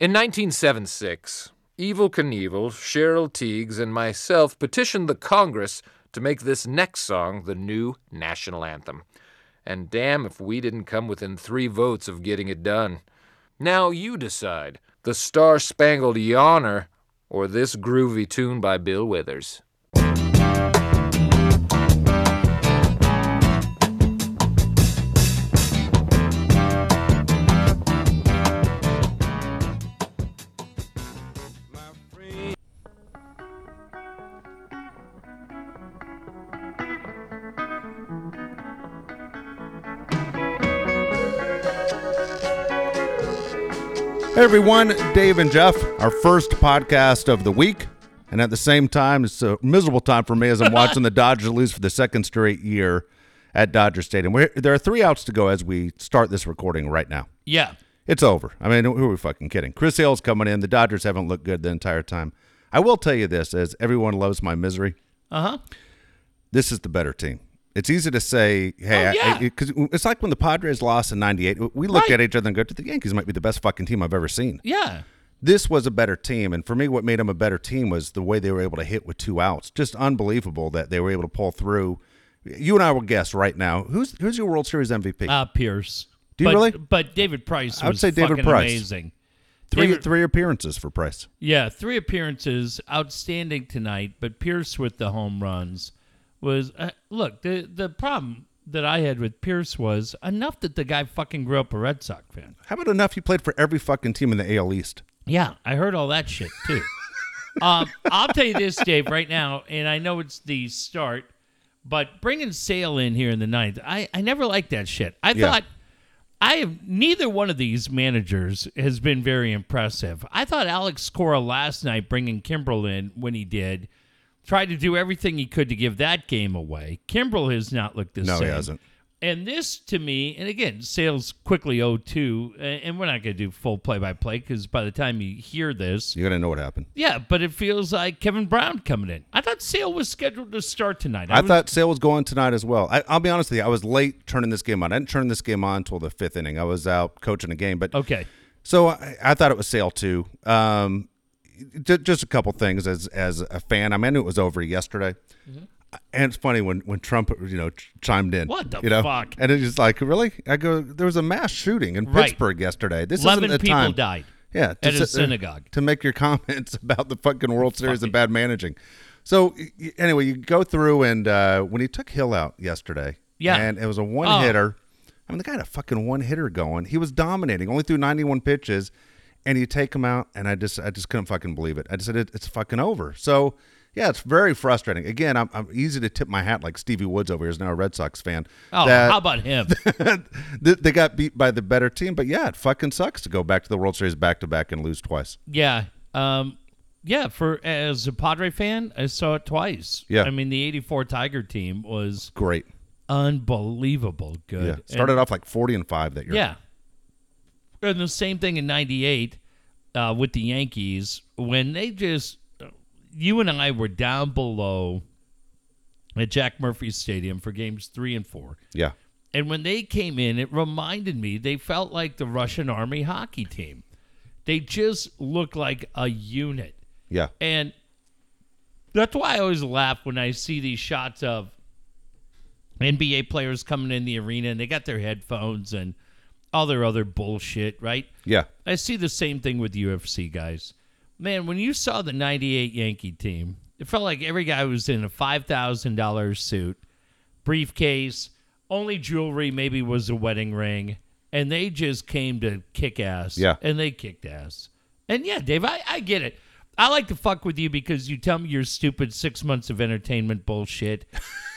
In 1976, Evel Knievel, Cheryl Teagues, and myself petitioned the Congress to make this next song the new national anthem. And damn if we didn't come within 3 votes of getting it done. Now you decide, the Star-Spangled Yawner or this groovy tune by Bill Withers. Hey everyone, Dave and Jeff, our first podcast of the week. And at the same time, it's a miserable time for me as I'm watching the Dodgers lose for the second straight year at Dodger Stadium. There are 3 outs to go as we start this recording right now. Yeah. It's over. I mean, who are we fucking kidding? Chris Hale's coming in. The Dodgers haven't looked good the entire time. I will tell you this, as everyone loves my misery, this is the better team. It's easy to say, hey, because it's like when the Padres lost in 98. We looked at each other and go, the Yankees might be the best fucking team I've ever seen. Yeah. This was a better team. And for me, what made them a better team was the way they were able to hit with 2 outs. Just unbelievable that they were able to pull through. You and I will guess right now. Who's your World Series MVP? Pierce. Really? But David Price I would say David Price. Amazing. Three appearances for Price. Yeah, 3 appearances. Outstanding tonight. But Pierce with the home runs. Was, look, the problem that I had with Pierce was enough that the guy fucking grew up a Red Sox fan. How about enough he played for every fucking team in the AL East? Yeah, I heard all that shit, too. I'll tell you this, Dave, right now, and I know it's the start, but bringing Sale in here in the 9th, I never liked that shit. I thought, neither one of these managers has been very impressive. I thought Alex Cora last night bringing Kimbrel in when he did, tried to do everything he could to give that game away. Kimbrel has not looked the same. No, he hasn't. And this, to me, and again, Sale's quickly 0-2, and we're not going to do full play-by-play because by the time you hear this... You're going to know what happened. Yeah, but it feels like Kevin Brown coming in. I thought Sale was scheduled to start tonight. I thought Sale was going tonight as well. I'll be honest with you. I was late turning this game on. I didn't turn this game on until the 5th inning. I was out coaching a game. But okay. So I thought it was Sale, too. Just a couple things as a fan. I mean, I knew it was over yesterday. Mm-hmm. And it's funny when Trump, chimed in. What the fuck? And it's just like, really? I go, there was a mass shooting in Pittsburgh yesterday. This 11 isn't the people time. Died. Yeah, at a synagogue. To make your comments about the fucking World Series and bad managing. So anyway, you go through and when he took Hill out yesterday, and it was a one-hitter. I mean, the guy had a fucking one-hitter going. He was dominating. Only threw 91 pitches. And you take them out, and I just couldn't fucking believe it. I just said, it's fucking over. So, yeah, it's very frustrating. Again, I'm easy to tip my hat like Stevie Woods over here is now a Red Sox fan. Oh, how about him? They got beat by the better team, but, yeah, it fucking sucks to go back to the World Series back-to-back and lose twice. Yeah. As a Padre fan, I saw it twice. Yeah. I mean, the 84 Tiger team was great. Unbelievable good. Yeah. Started off like 40-5 that year. Yeah. And the same thing in 98 with the Yankees when they just – you and I were down below at Jack Murphy Stadium for games 3 and 4. Yeah. And when they came in, it reminded me they felt like the Russian Army hockey team. They just looked like a unit. Yeah. And that's why I always laugh when I see these shots of NBA players coming in the arena and they got their headphones and – all their other bullshit, right? Yeah. I see the same thing with UFC guys. Man, when you saw the 98 Yankee team, it felt like every guy was in a $5,000 suit, briefcase, only jewelry maybe was a wedding ring, and they just came to kick ass. Yeah. And they kicked ass. And yeah, Dave, I get it. I like to fuck with you because you tell me your stupid 6 months of entertainment bullshit.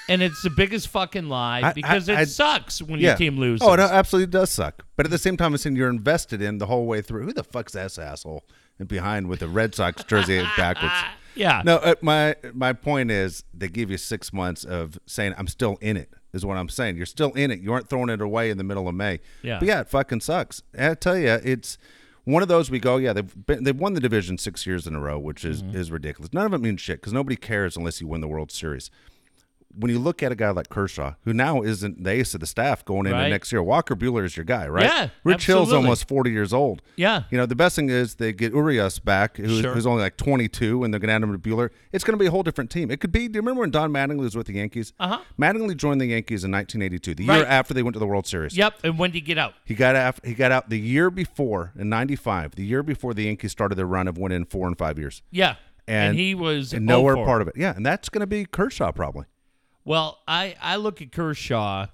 And it's the biggest fucking lie because it sucks when your team loses. Oh, it absolutely does suck. But at the same time, it's in you're invested in the whole way through. Who the fuck's that asshole and behind with the Red Sox jersey backwards? Yeah. No, my point is they give you 6 months of saying, I'm still in it, is what I'm saying. You're still in it. You aren't throwing it away in the middle of May. Yeah. But yeah, it fucking sucks. And I tell you, it's one of those we go, yeah, they've won the division 6 years in a row, which is ridiculous. None of it means shit because nobody cares unless you win the World Series. when you look at a guy like Kershaw, who now isn't the ace of the staff going into next year, Walker Buehler is your guy, right? Yeah, Hill's almost 40 years old. Yeah. You know, the best thing is they get Urias back, who's only like 22, and they're going to add him to Buehler. It's going to be a whole different team. It could be, do you remember when Don Mattingly was with the Yankees? Uh-huh. Mattingly joined the Yankees in 1982, the year after they went to the World Series. Yep, and when did he get out? He got out the year before, in 95, the year before the Yankees started their run of winning 4 and 5 years. Yeah, and he was nowhere part of it. Yeah, and that's going to be Kershaw probably. Well, I look at Kershaw,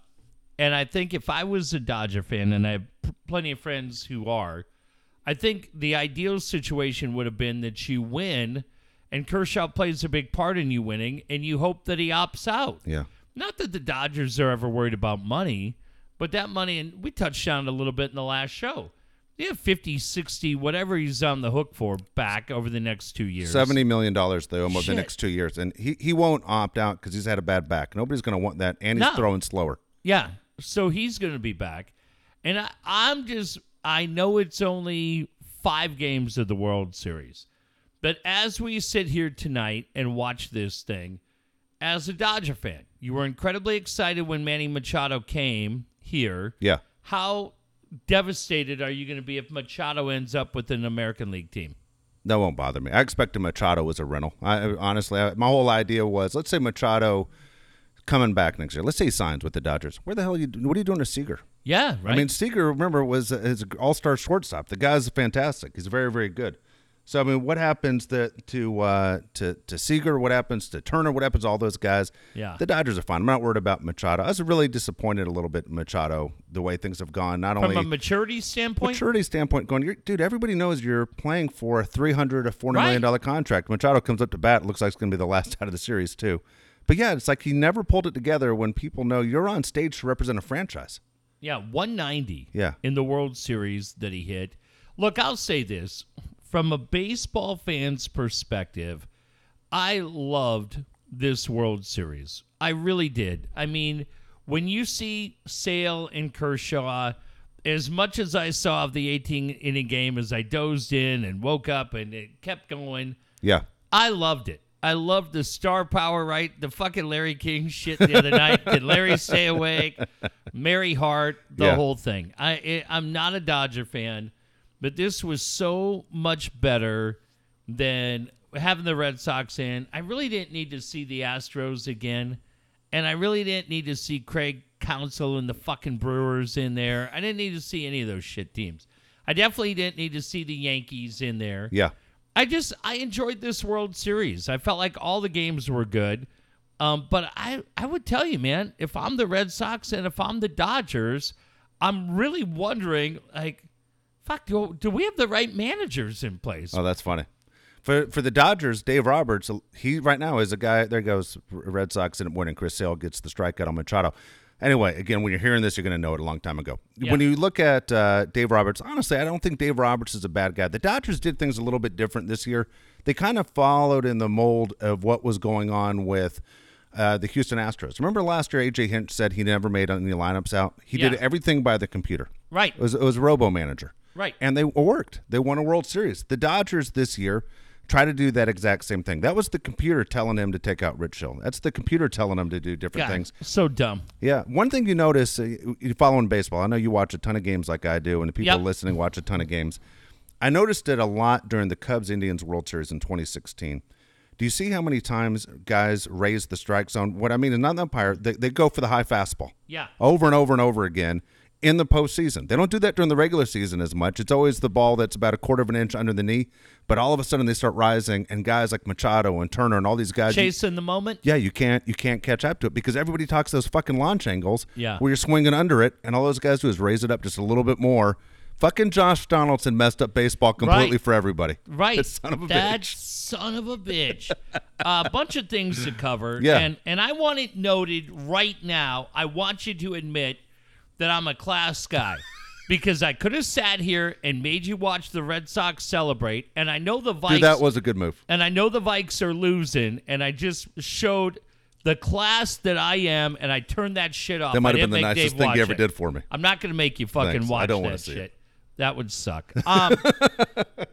and I think if I was a Dodger fan, and I have plenty of friends who are, I think the ideal situation would have been that you win, and Kershaw plays a big part in you winning, and you hope that he opts out. Yeah. Not that the Dodgers are ever worried about money, but that money, and we touched on it a little bit in the last show. You have 50, 60, whatever he's on the hook for back over the next 2 years. $70 million, though, over the next 2 years. And he won't opt out because he's had a bad back. Nobody's going to want that, and he's throwing slower. Yeah, so he's going to be back. And I know it's only 5 games of the World Series. But as we sit here tonight and watch this thing, as a Dodger fan, you were incredibly excited when Manny Machado came here. Yeah. How devastated are you going to be if Machado ends up with an American League team? That won't bother me. I expected Machado as a rental. Honestly, my whole idea was, let's say Machado coming back next year. Let's say he signs with the Dodgers. Where the hell are you? What are you doing to Seager? Yeah, right. I mean, Seager, remember, was his all-star shortstop. The guy's fantastic. He's very, very good. So, I mean, what happens to Seager? What happens to Turner? What happens to all those guys? Yeah. The Dodgers are fine. I'm not worried about Machado. I was really disappointed a little bit in Machado, the way things have gone. Not only from a maturity standpoint, going, dude, everybody knows you're playing for a $300 or $400 million contract. Machado comes up to bat. It looks like it's going to be the last out of the series, too. But, yeah, it's like he never pulled it together when people know you're on stage to represent a franchise. Yeah, 190 in the World Series that he hit. Look, I'll say this. From a baseball fan's perspective, I loved this World Series. I really did. I mean, when you see Sale and Kershaw, as much as I saw of the 18-inning game as I dozed in and woke up and it kept going, yeah, I loved it. I loved the star power, right? The fucking Larry King shit the other night. Did Larry stay awake? Mary Hart, the whole thing. I'm not a Dodger fan. But this was so much better than having the Red Sox in. I really didn't need to see the Astros again. And I really didn't need to see Craig Counsell and the fucking Brewers in there. I didn't need to see any of those shit teams. I definitely didn't need to see the Yankees in there. Yeah. I enjoyed this World Series. I felt like all the games were good. But I would tell you, man, if I'm the Red Sox and if I'm the Dodgers, I'm really wondering, like, fuck, do we have the right managers in place? Oh, that's funny. For the Dodgers, Dave Roberts, he right now is a guy. There goes Red Sox and winning. Chris Sale gets the strikeout on Machado. Anyway, again, when you're hearing this, you're going to know it a long time ago. Yeah. When you look at Dave Roberts, honestly, I don't think Dave Roberts is a bad guy. The Dodgers did things a little bit different this year. They kind of followed in the mold of what was going on with the Houston Astros. Remember last year, A.J. Hinch said he never made any lineups out? He did everything by the computer. Right. It was robo-manager. Right. And they worked. They won a World Series. The Dodgers this year try to do that exact same thing. That was the computer telling him to take out Rich Hill. That's the computer telling him to do different things. So dumb. Yeah. One thing you notice, following baseball, I know you watch a ton of games like I do, and the people listening watch a ton of games. I noticed it a lot during the Cubs-Indians World Series in 2016. Do you see how many times guys raise the strike zone? What I mean is not an umpire. They go for the high fastball. Yeah. Over and over and over again. In the postseason, they don't do that during the regular season as much. It's always the ball that's about 1/4 of an inch under the knee, but all of a sudden they start rising, and guys like Machado and Turner and all these guys chasing the moment. Yeah, you can't catch up to it because everybody talks those fucking launch angles. Yeah, where you're swinging under it, and all those guys do is raise it up just a little bit more. Fucking Josh Donaldson messed up baseball completely for everybody. Right, that son of a bitch. A bunch of things to cover. Yeah, and I want it noted right now. I want you to admit that I'm a class guy because I could have sat here and made you watch the Red Sox celebrate, and I know the Vikes. Dude, that was a good move. And I know the Vikes are losing, and I just showed the class that I am, and I turned that shit off. That might have been the nicest thing you ever did for me. I'm not going to make you fucking watch that shit. That would suck. All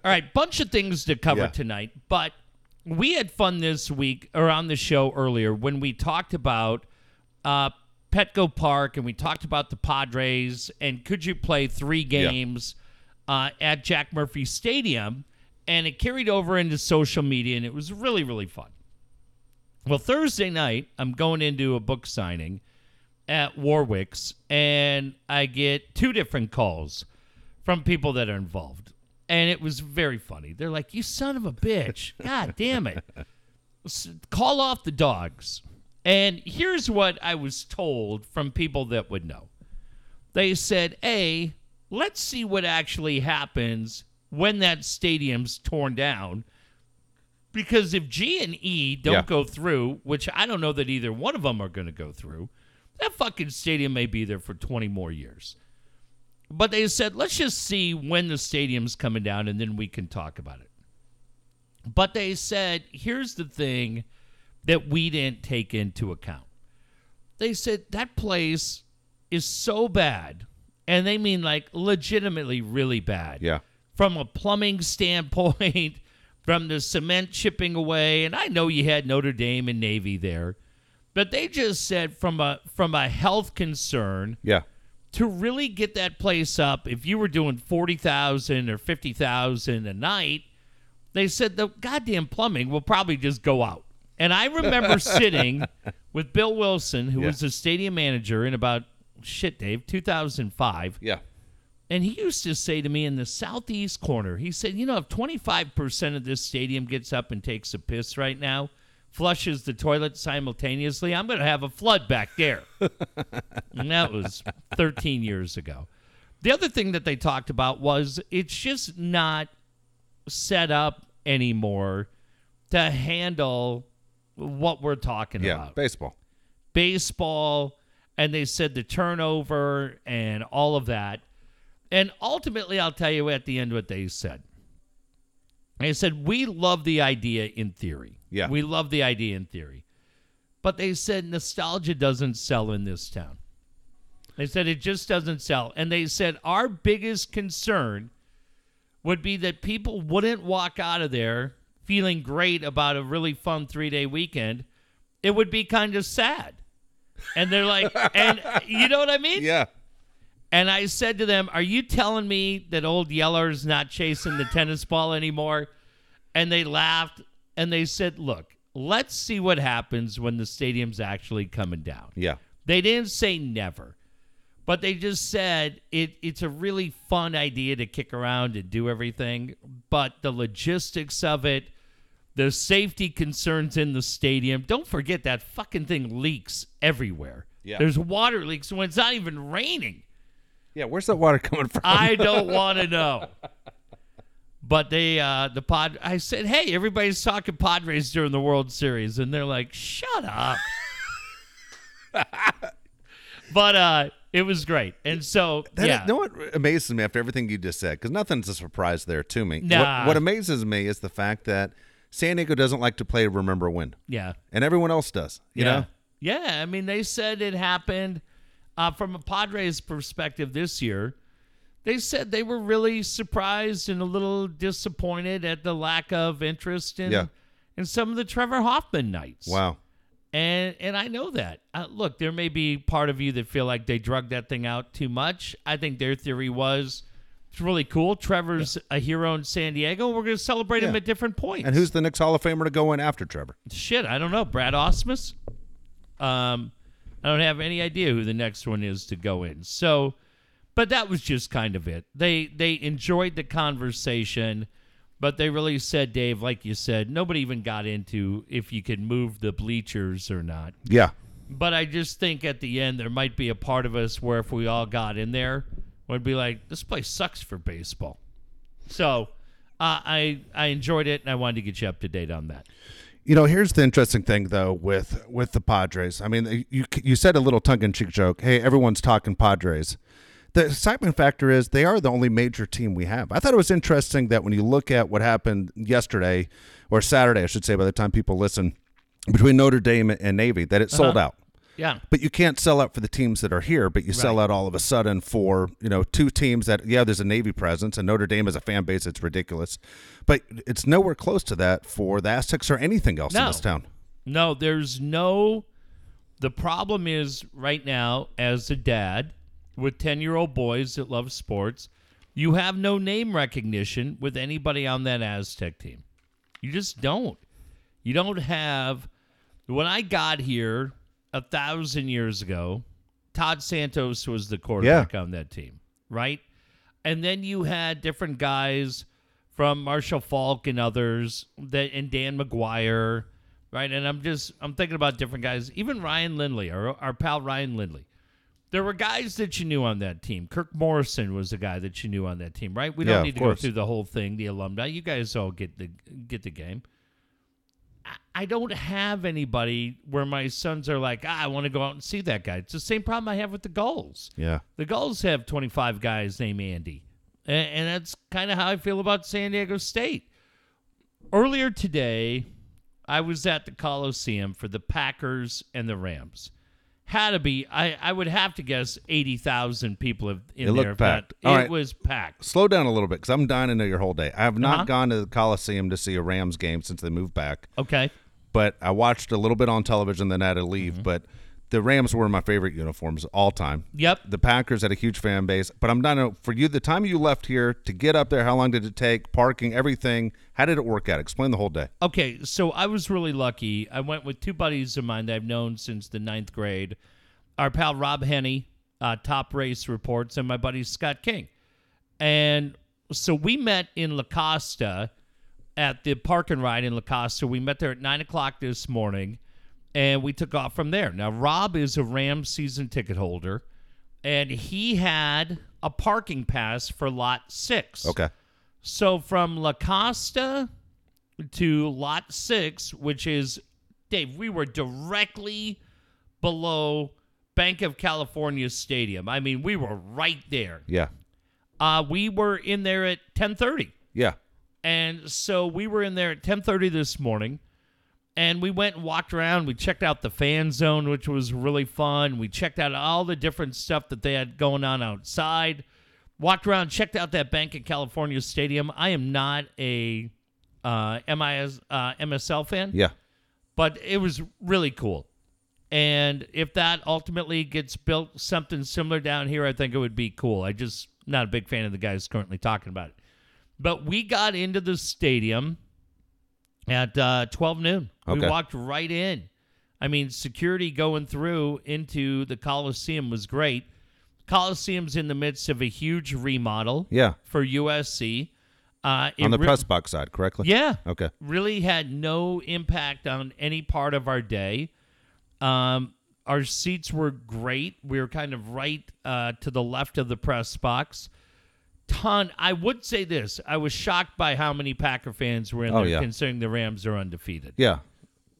right, bunch of things to cover tonight, but we had fun this week around the show earlier when we talked about Petco Park and we talked about the Padres and could you play 3 games at Jack Murphy Stadium, and it carried over into social media, and it was really, really fun. Well, Thursday night, I'm going into a book signing at Warwick's, and I get 2 different calls from people that are involved. And it was very funny. They're like, you son of a bitch. God damn it. Call off the dogs. And here's what I was told from people that would know. They said, A, let's see what actually happens when that stadium's torn down. Because if G and E don't go through, which I don't know that either one of them are going to go through, that fucking stadium may be there for 20 more years. But they said, let's just see when the stadium's coming down, and then we can talk about it. But they said, here's the thing that we didn't take into account. They said, that place is so bad, and they mean like legitimately really bad. Yeah. From a plumbing standpoint, from the cement chipping away, and I know you had Notre Dame and Navy there, but they just said from a health concern. Yeah. To really get that place up, if you were doing 40,000 or 50,000 a night, they said the goddamn plumbing will probably just go out. And I remember sitting with Bill Wilson, who was the stadium manager in about, 2005. Yeah. And he used to say to me in the southeast corner, he said, you know, if 25% of this stadium gets up and takes a piss right now, flushes the toilet simultaneously, I'm going to have a flood back there. And that was 13 years ago. The other thing that they talked about was it's just not set up anymore to handle what we're talking about. Yeah, baseball. Baseball, and they said the turnover and all of that. And ultimately, I'll tell you at the end what they said. They said, we love the idea in theory. Yeah. We love the idea in theory. But they said nostalgia doesn't sell in this town. They said it just doesn't sell. And they said our biggest concern would be that people wouldn't walk out of there feeling great about a really fun 3-day weekend. It would be kind of sad. And they're like, and you know what I mean? Yeah. And I said to them, are you telling me that old Yeller's not chasing the tennis ball anymore? And they laughed, and they said, look, let's see what happens when the stadium's actually coming down. Yeah. They didn't say never, but they just said it's a really fun idea to kick around and do everything, but the logistics of it, the safety concerns in the stadium, don't forget that fucking thing leaks everywhere. Yeah. There's water leaks when it's not even raining. Yeah, where's that water coming from? I don't want to know. But they, I said, hey, everybody's talking Padres during the World Series, and they're like, shut up. But it was great, and so you know what amazes me after everything you just said, because nothing's a surprise there to me. Nah. What amazes me is the fact that San Diego doesn't like to play remember when. Yeah, and everyone else does. You know? Yeah, I mean, they said it happened. From a Padres perspective this year, they said they were really surprised and a little disappointed at the lack of interest in some of the Trevor Hoffman nights. Wow. And I know that. Look, there may be part of you that feel like they drug that thing out too much. I think their theory was it's really cool. Trevor's a hero in San Diego. We're going to celebrate him at different points. And who's the next Hall of Famer to go in after Trevor? Shit, I don't know. Brad Ausmus? I don't have any idea who the next one is to go in. So, but that was just kind of it. They enjoyed the conversation, but they really said, Dave, like you said, nobody even got into if you could move the bleachers or not. Yeah. But I just think at the end there might be a part of us where if we all got in there, we'd be like, this place sucks for baseball. So I enjoyed it, and I wanted to get you up to date on that. You know, here's the interesting thing, though, with the Padres. I mean, you said a little tongue-in-cheek joke. Hey, everyone's talking Padres. The excitement factor is they are the only major team we have. I thought it was interesting that when you look at what happened yesterday, or Saturday, I should say, by the time people listen, between Notre Dame and Navy, that it sold out. Yeah. But you can't sell out for the teams that are here, but you sell out all of a sudden for, you know, two teams that, yeah, there's a Navy presence, and Notre Dame has a fan base. It's ridiculous. But it's nowhere close to that for the Aztecs or anything else in this town. No, there's no – the problem is right now as a dad with 10-year-old boys that love sports, you have no name recognition with anybody on that Aztec team. You just don't. You don't have – when I got here – 1,000 years ago, Todd Santos was the quarterback on that team, right? And then you had different guys from Marshall Faulk and others, that and Dan McGuire, right? And I'm thinking about different guys, even Ryan Lindley, our pal Ryan Lindley. There were guys that you knew on that team. Kirk Morrison was the guy that you knew on that team, right? We don't need to go through the whole thing, the alumni. You guys all get the game. I don't have anybody where my sons are like, I want to go out and see that guy. It's the same problem I have with the Gulls. Yeah. The Gulls have 25 guys named Andy. And that's kind of how I feel about San Diego State. Earlier today, I was at the Coliseum for the Packers and the Rams. Had to be, I would have to guess 80,000 people in there. Packed. It was packed. Slow down a little bit because I'm dying to know your whole day. I have not gone to the Coliseum to see a Rams game since they moved back. Okay. But I watched a little bit on television, then I had to leave. Mm-hmm. But the Rams were my favorite uniforms all time. Yep. The Packers had a huge fan base. But I'm dying to know, for you, the time you left here to get up there, how long did it take, parking, everything? How did it work out? Explain the whole day. Okay, so I was really lucky. I went with two buddies of mine that I've known since the 9th grade. Our pal Rob Henney, Top Race Reports, and my buddy Scott King. And so we met in La Costa at the park and ride in La Costa. We met there at 9 o'clock this morning, and we took off from there. Now, Rob is a Rams season ticket holder, and he had a parking pass for Lot 6. Okay. So from La Costa to Lot 6, which is, Dave, we were directly below Bank of California Stadium. I mean, we were right there. Yeah. We were in there at 10:30. Yeah. And so we were in there at 10:30 this morning, and we went and walked around. We checked out the fan zone, which was really fun. We checked out all the different stuff that they had going on outside. Walked around, checked out that Bank of California Stadium. I am not a MSL fan. Yeah. But it was really cool. And if that ultimately gets built something similar down here, I think it would be cool. I just not a big fan of the guys currently talking about it. But we got into the stadium at 12 noon. Okay. We walked right in. I mean, security going through into the Coliseum was great. Coliseum's in the midst of a huge remodel for USC. On the press box side, correctly? Yeah. Okay. Really had no impact on any part of our day. Our seats were great. We were kind of right to the left of the press box. I would say this. I was shocked by how many Packer fans were in there considering the Rams are undefeated. Yeah.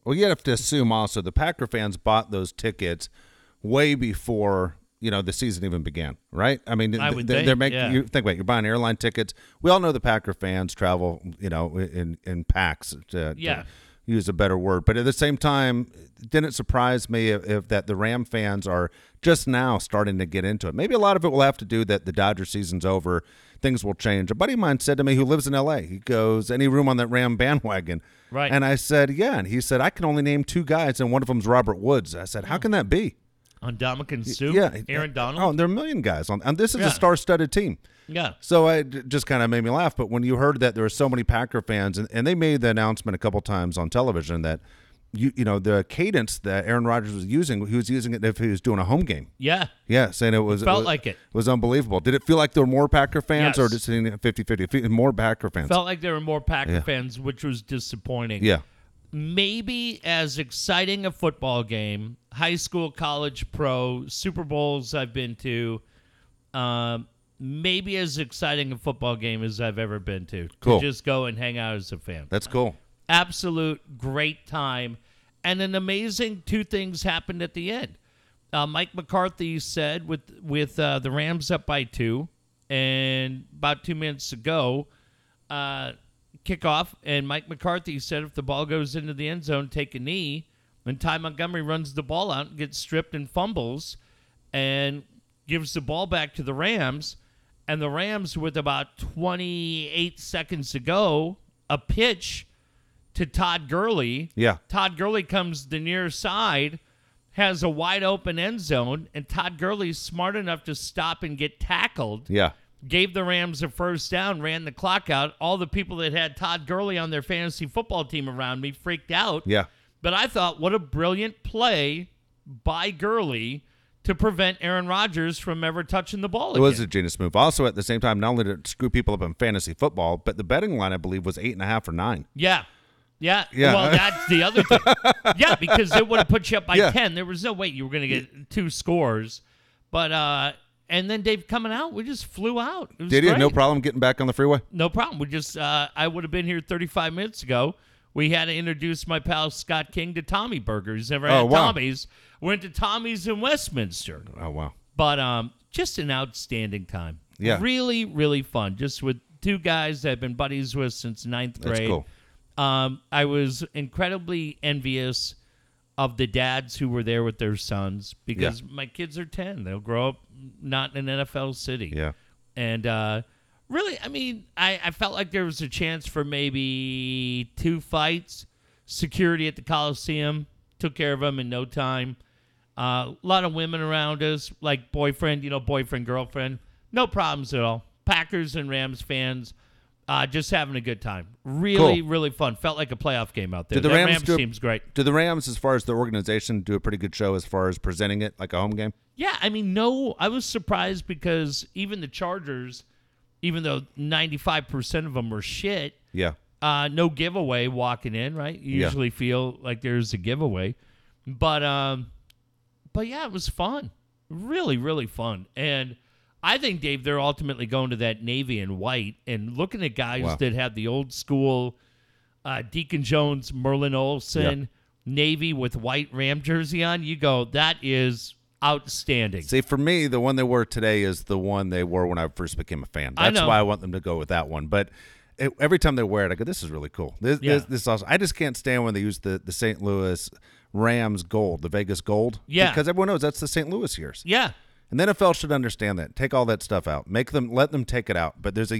Well, you have to assume also the Packer fans bought those tickets way before – you know, the season even began, right? I mean, you think about it, you're buying airline tickets. We all know the Packer fans travel, you know, in packs to use a better word. But at the same time, it didn't surprise me if that the Ram fans are just now starting to get into it. Maybe a lot of it will have to do that the Dodger season's over. Things will change. A buddy of mine said to me who lives in L.A., he goes, any room on that Ram bandwagon? Right. And I said, yeah. And he said, I can only name two guys, and one of them's Robert Woods. I said, how can that be? On Dominican Soup, Aaron Donald. Oh, and there are a million guys. And this is a star-studded team. Yeah. So it just kind of made me laugh. But when you heard that there were so many Packer fans, and they made the announcement a couple times on television that, you know, the cadence that Aaron Rodgers was using, he was using it if he was doing a home game. Yeah. Yeah, saying it felt like it. It was unbelievable. Did it feel like there were more Packer fans or just 50-50? More Packer fans. Felt like there were more Packer fans, which was disappointing. Yeah. Maybe as exciting a football game, high school, college, pro, Super Bowls I've been to, maybe as exciting a football game as I've ever been to. Cool. To just go and hang out as a fan. That's cool. Absolute great time. And an amazing two things happened at the end. Mike McCarthy said with the Rams up by 2, and about 2 minutes ago, kickoff, and Mike McCarthy said if the ball goes into the end zone, take a knee. when Ty Montgomery runs the ball out and gets stripped and fumbles and gives the ball back to the Rams, and the Rams, with about 28 seconds to go, a pitch to Todd Gurley. Yeah. Todd Gurley comes the near side, has a wide open end zone, and Todd Gurley's smart enough to stop and get tackled. Yeah. Gave the Rams a first down, ran the clock out. All the people that had Todd Gurley on their fantasy football team around me freaked out. Yeah. But I thought, what a brilliant play by Gurley to prevent Aaron Rodgers from ever touching the ball again. It was a genius move. Also, at the same time, not only did it screw people up in fantasy football, but the betting line, I believe, was 8.5 or 9. Yeah. Well, that's the other thing. Yeah, because it would have put you up by 10. There was no way you were going to get two scores. But and then Dave coming out, we just flew out. It was great. You? No problem getting back on the freeway? No problem. We just I would have been here 35 minutes ago. We had to introduce my pal Scott King to Tommy Burgers. Never had Tommy's. Went to Tommy's in Westminster. Oh, wow. But just an outstanding time. Yeah. Really, really fun. Just with two guys that I've been buddies with since ninth grade. That's cool. I was incredibly envious of the dads who were there with their sons because my kids are 10. They'll grow up not in an NFL city. Yeah. And really, I mean, I felt like there was a chance for maybe two fights. Security at the Coliseum took care of them in no time. A lot of women around us, like boyfriend, girlfriend. No problems at all. Packers and Rams fans just having a good time. Really, really fun. Felt like a playoff game out there. The Rams team's great. Do the Rams, as far as the organization, do a pretty good show as far as presenting it like a home game? Yeah, I mean, no. I was surprised because even the Chargers, even though 95% of them were shit, no giveaway walking in, right? You usually feel like there's a giveaway. But yeah, it was fun. Really, really fun. And I think, Dave, they're ultimately going to that navy and white and looking at guys that have the old school Deacon Jones, Merlin Olsen, navy with white Ram jersey on. You go, that is outstanding. See, for me, the one they wore today is the one they wore when I first became a fan. That's why I want them to go with that one. But every time they wear it, I go, this is really cool. This is awesome. I just can't stand when they use the St. Louis Rams gold, the Vegas gold. Yeah. Because everyone knows that's the St. Louis years. Yeah. And the NFL should understand that. Take all that stuff out. Let them take it out. But there's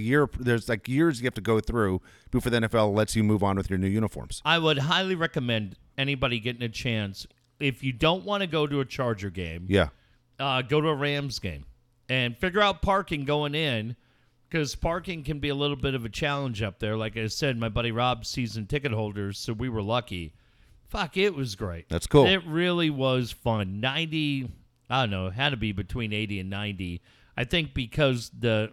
like years you have to go through before the NFL lets you move on with your new uniforms. I would highly recommend anybody getting a chance. If you don't want to go to a Charger game, go to a Rams game and figure out parking going in, because parking can be a little bit of a challenge up there. Like I said, my buddy Rob's season ticket holders, so we were lucky. Fuck, it was great. That's cool. It really was fun. 90, I don't know, had to be between 80 and 90. I think because the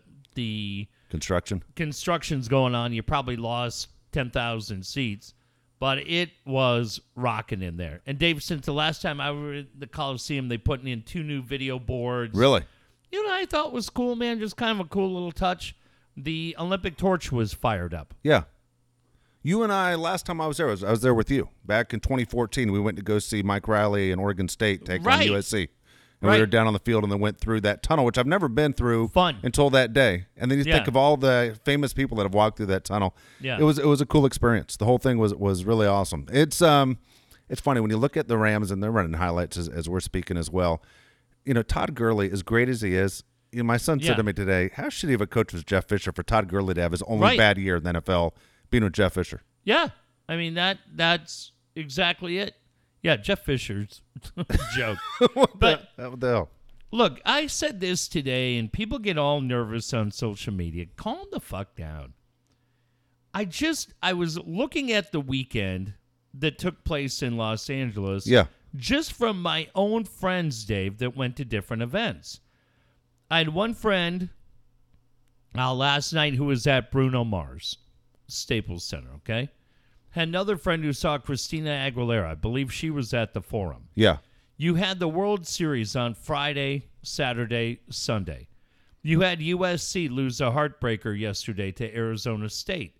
construction's going on, you probably lost 10,000 seats. But it was rocking in there. And, Dave, since the last time I were at the Coliseum, they put in two new video boards. Really? You know what I thought was cool, man? Just kind of a cool little touch. The Olympic torch was fired up. Yeah. You and I, last time I was there, I was there with you. Back in 2014, we went to go see Mike Riley and Oregon State take on USC. And we were down on the field and then went through that tunnel, which I've never been through until that day. And then you think of all the famous people that have walked through that tunnel. Yeah. It was a cool experience. The whole thing was really awesome. It's funny when you look at the Rams, and they're running highlights as we're speaking as well. You know, Todd Gurley, as great as he is, you know, my son said to me today, how should he have a coach with Jeff Fisher for Todd Gurley to have his only bad year in the NFL being with Jeff Fisher? Yeah. I mean, that's exactly it. Yeah, Jeff Fisher's a joke. What the hell? Look, I said this today, and people get all nervous on social media. Calm the fuck down. I was looking at the weekend that took place in Los Angeles. Yeah. Just from my own friends, Dave, that went to different events. I had one friend last night who was at Bruno Mars, Staples Center, okay? Had another friend who saw Christina Aguilera. I believe she was at the Forum. Yeah. You had the World Series on Friday, Saturday, Sunday. You had USC lose a heartbreaker yesterday to Arizona State.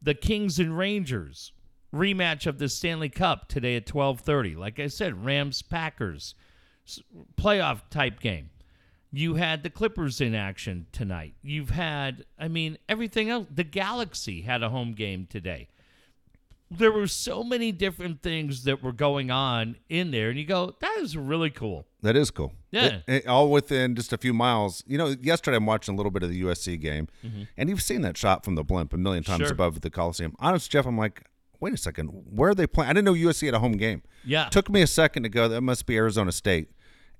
The Kings and Rangers, rematch of the Stanley Cup today at 12:30. Like I said, Rams-Packers, playoff-type game. You had the Clippers in action tonight. You've had, I mean, everything else. The Galaxy had a home game today. there were so many different things that were going on in there, and you go, that is really cool. That is cool. Yeah. It, all within just a few miles. You know, yesterday I'm watching a little bit of the USC game, and you've seen that shot from the blimp a million times above the Coliseum. Honest, Jeff, I'm like, wait a second, where are they playing? I didn't know USC had a home game. Yeah. Took me a second to go, that must be Arizona State.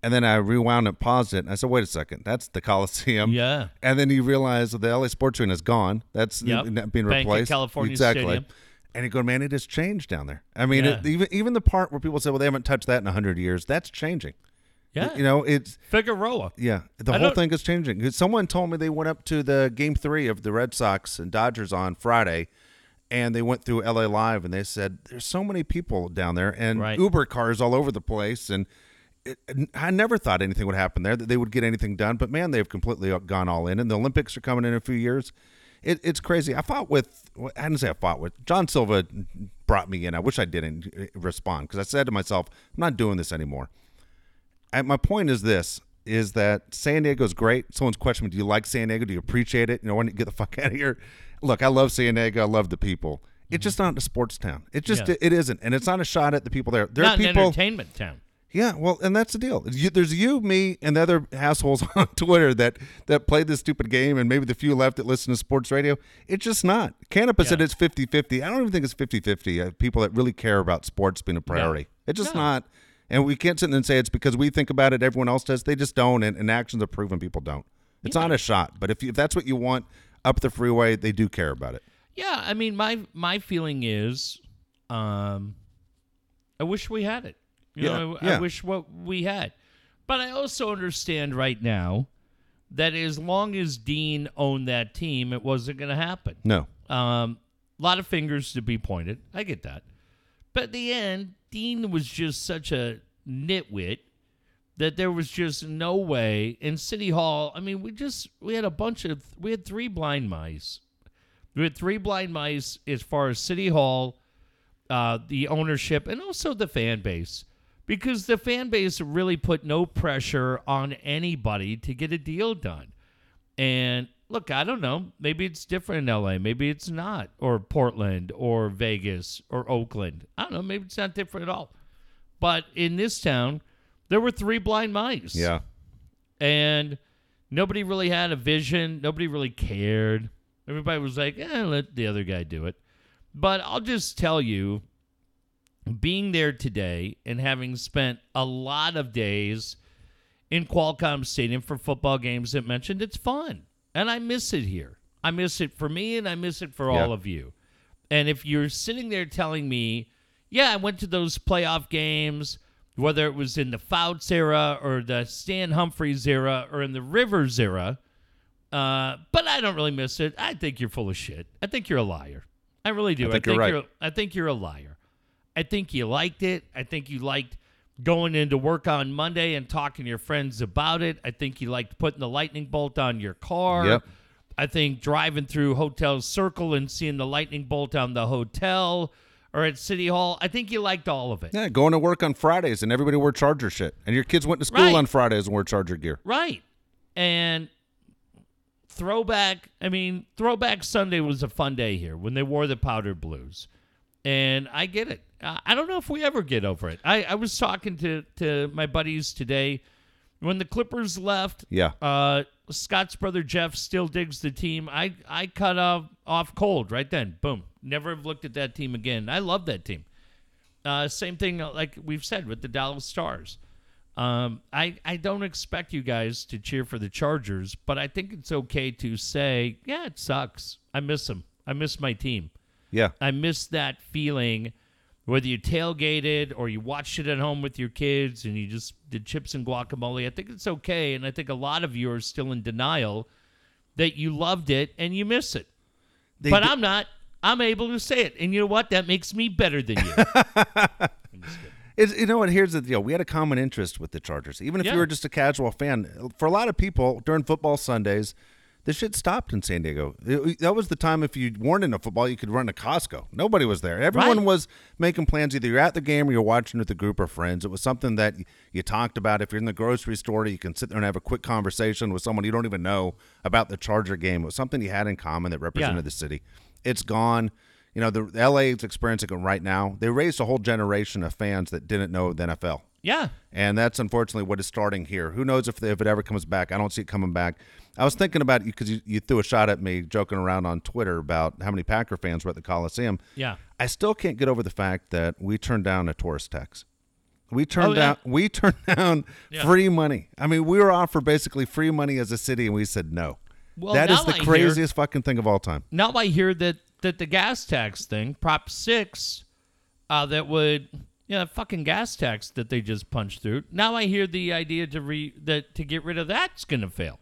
And then I rewound it, paused it, and I said, wait a second, that's the Coliseum. Yeah. And then you realize the LA Sports Arena is gone. That's being replaced. Bank of California Stadium. And you go, man, it has changed down there. I mean, it, even the part where people say, well, they haven't touched that in 100 years, that's changing. Yeah. You know, it's Figueroa. Yeah. The whole thing is changing. Someone told me they went up to the game 3 of the Red Sox and Dodgers on Friday, and they went through LA Live, and they said, there's so many people down there, and Uber cars all over the place, and I never thought anything would happen there, that they would get anything done, but man, they've completely gone all in, and the Olympics are coming in a few years. It's crazy. John Silva brought me in. I wish I didn't respond, because I said to myself, I'm not doing this anymore. My point is this, is that San Diego's great. Someone's questioning me, do you like San Diego? Do you appreciate it? You know, when you get the fuck out of here. Look, I love San Diego. I love the people. It's just not a sports town. It just it isn't, and it's not a shot at the people there. There are people, an entertainment town. Yeah, well, and that's the deal. There's you, me, and the other assholes on Twitter that play this stupid game, and maybe the few left that listen to sports radio. It's just not. Cannabis said it's 50-50. I don't even think it's 50-50. People that really care about sports being a priority. Yeah. It's just not. And we can't sit there and say it's because we think about it, everyone else does. They just don't, and actions are proven people don't. It's not a shot. But if that's what you want up the freeway, they do care about it. Yeah, I mean, my feeling is I wish we had it. I wish what we had. But I also understand right now that as long as Dean owned that team, it wasn't going to happen. No. A lot of fingers to be pointed. I get that. But at the end, Dean was just such a nitwit that there was just no way. In City Hall, I mean, we had three blind mice. We had three blind mice as far as City Hall, the ownership, and also the fan base. Because the fan base really put no pressure on anybody to get a deal done. And look, I don't know. Maybe it's different in LA. Maybe it's not. Or Portland or Vegas or Oakland. I don't know. Maybe it's not different at all. But in this town, there were three blind mice. Yeah. And nobody really had a vision. Nobody really cared. Everybody was like, let the other guy do it. But I'll just tell you, being there today and having spent a lot of days in Qualcomm Stadium for football games that mentioned, it's fun. And I miss it here. I miss it for me, and I miss it for all of you. And if you're sitting there telling me, I went to those playoff games, whether it was in the Fouts era or the Stan Humphries era or in the Rivers era, but I don't really miss it, I think you're full of shit. I think you're a liar. I really do. I think you're a liar. I think you liked it. I think you liked going into work on Monday and talking to your friends about it. I think you liked putting the lightning bolt on your car. Yep. I think driving through Hotel Circle and seeing the lightning bolt on the hotel or at City Hall. I think you liked all of it. Yeah, going to work on Fridays and everybody wore Charger shit. And your kids went to school on Fridays and wore Charger gear. Right. And Throwback Sunday was a fun day here when they wore the powder blues. And I get it. I don't know if we ever get over it. I was talking to my buddies today. When the Clippers left, Scott's brother Jeff still digs the team. I cut off cold right then. Boom. Never have looked at that team again. I love that team. Same thing like we've said with the Dallas Stars. I don't expect you guys to cheer for the Chargers, but I think it's okay to say, it sucks. I miss them. I miss my team. Yeah. I miss that feeling, whether you tailgated or you watched it at home with your kids and you just did chips and guacamole. I think it's okay, and I think a lot of you are still in denial that you loved it and you miss it. I'm not. I'm able to say it. And you know what? That makes me better than you. I'm just kidding. You know what? Here's the deal. We had a common interest with the Chargers. Even if you were just a casual fan, for a lot of people, during football Sundays, this shit stopped in San Diego. That was the time if you weren't into football, you could run to Costco. Nobody was there. Everyone was making plans. Either you're at the game or you're watching with a group of friends. It was something that you talked about. If you're in the grocery store, you can sit there and have a quick conversation with someone you don't even know about the Charger game. It was something you had in common that represented the city. It's gone. you know, the LA is experiencing it right now. They raised a whole generation of fans that didn't know the NFL. Yeah. And that's unfortunately what is starting here. Who knows if it ever comes back. I don't see it coming back. I was thinking about, because you threw a shot at me joking around on Twitter about how many Packer fans were at the Coliseum. Yeah. I still can't get over the fact that we turned down a tourist tax. We turned down free money. I mean, we were offered basically free money as a city, and we said no. Well, that is the craziest fucking thing of all time. Now I hear that the gas tax thing, Prop 6, that would... Yeah, fucking gas tax that they just punched through. Now I hear the idea to get rid of that's going to fail.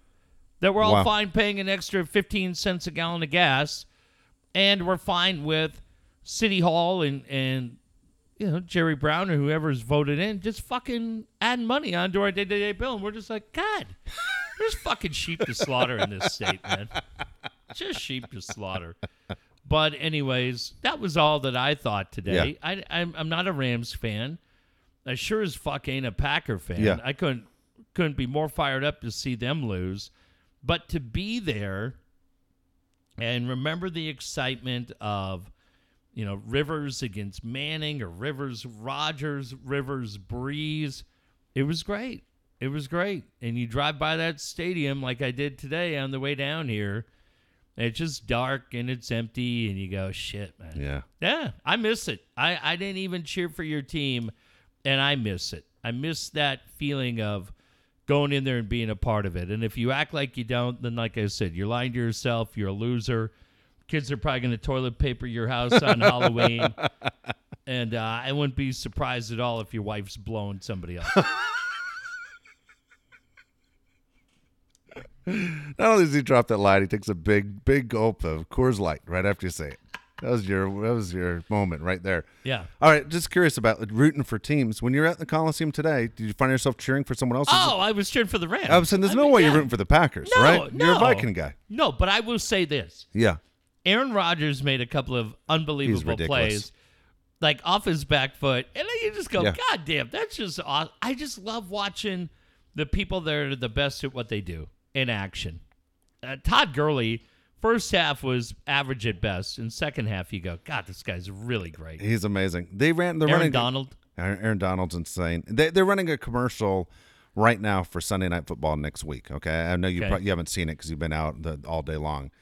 That we're all fine paying an extra 15 cents a gallon of gas, and we're fine with City Hall and you know, Jerry Brown or whoever's voted in just fucking adding money onto our day-to-day bill, and we're just like, God, there's fucking sheep to slaughter in this state, man. Just sheep to slaughter. But anyways, that was all that I thought today. Yeah. I'm not a Rams fan. I sure as fuck ain't a Packer fan. Yeah. I couldn't be more fired up to see them lose. But to be there and remember the excitement of, you know, Rivers against Manning or Rivers, Breeze. It was great. It was great. And you drive by that stadium like I did today on the way down here. It's just dark and it's empty, and you go, shit, man. Yeah. Yeah, I miss it. I didn't even cheer for your team, and I miss it. I miss that feeling of going in there and being a part of it. And if you act like you don't, then like I said, you're lying to yourself. You're a loser. Kids are probably going to toilet paper your house on Halloween. And I wouldn't be surprised at all if your wife's blowing somebody up. Not only does he drop that line, he takes a big, big gulp of Coors Light right after you say it. That was your moment right there. Yeah. All right. Just curious about rooting for teams. When you're at the Coliseum today, did you find yourself cheering for someone else? Oh, I was cheering for the Rams. I was saying, there's no way you're rooting for the Packers, right? No. You're a Viking guy. No, but I will say this. Yeah. Aaron Rodgers made a couple of unbelievable plays, like off his back foot, and then you just go, God damn, that's just awesome. I just love watching the people that are the best at what they do in action. Todd Gurley, first half was average at best. In second half, you go, God, this guy's really great. He's amazing. Aaron Donald's insane. They're running a commercial right now for Sunday Night Football next week, okay? I know you haven't seen it because you've been out all day long,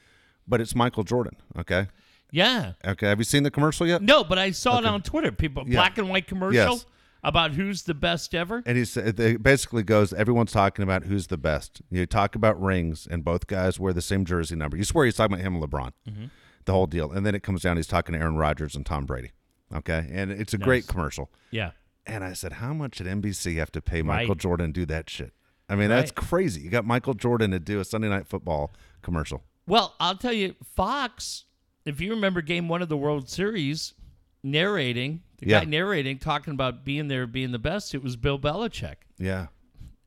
but it's Michael Jordan, okay? Yeah. Okay, have you seen the commercial yet? No, but I saw it on Twitter. People, black and white commercial. Yes. About who's the best ever? And it basically goes, everyone's talking about who's the best. You talk about rings, and both guys wear the same jersey number. You swear he's talking about him and LeBron, the whole deal. And then it comes down, he's talking to Aaron Rodgers and Tom Brady. Okay? And it's a great commercial. Yeah. And I said, how much did NBC have to pay Michael Jordan to do that shit? I mean, that's crazy. You got Michael Jordan to do a Sunday Night Football commercial. Well, I'll tell you, Fox, if you remember Game 1 of the World Series, narrating... The guy narrating, talking about being there, being the best, it was Bill Belichick. Yeah.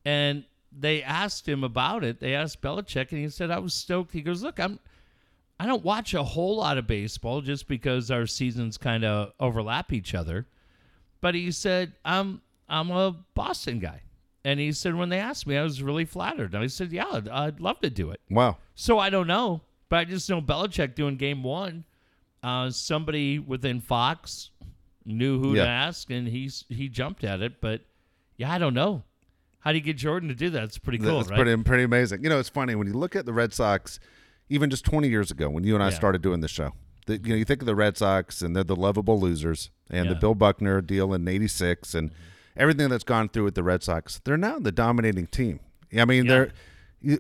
And they asked him about it. They asked Belichick, and he said, I was stoked. He goes, look, I don't watch a whole lot of baseball just because our seasons kind of overlap each other. But he said, I'm a Boston guy. And he said, when they asked me, I was really flattered. And I said, yeah, I'd love to do it. Wow. So I don't know, but I just know Belichick doing Game 1. Somebody within Fox knew who to ask, and he jumped at it. But I don't know, how do you get Jordan to do that? It's pretty cool. It's right? pretty amazing. You know, it's funny when you look at the Red Sox, even just 20 years ago when you and I started doing the show. You know, you think of the Red Sox, and they're the lovable losers, and the Bill Buckner deal in '86, and everything that's gone through with the Red Sox. They're now the dominating team. I mean, they're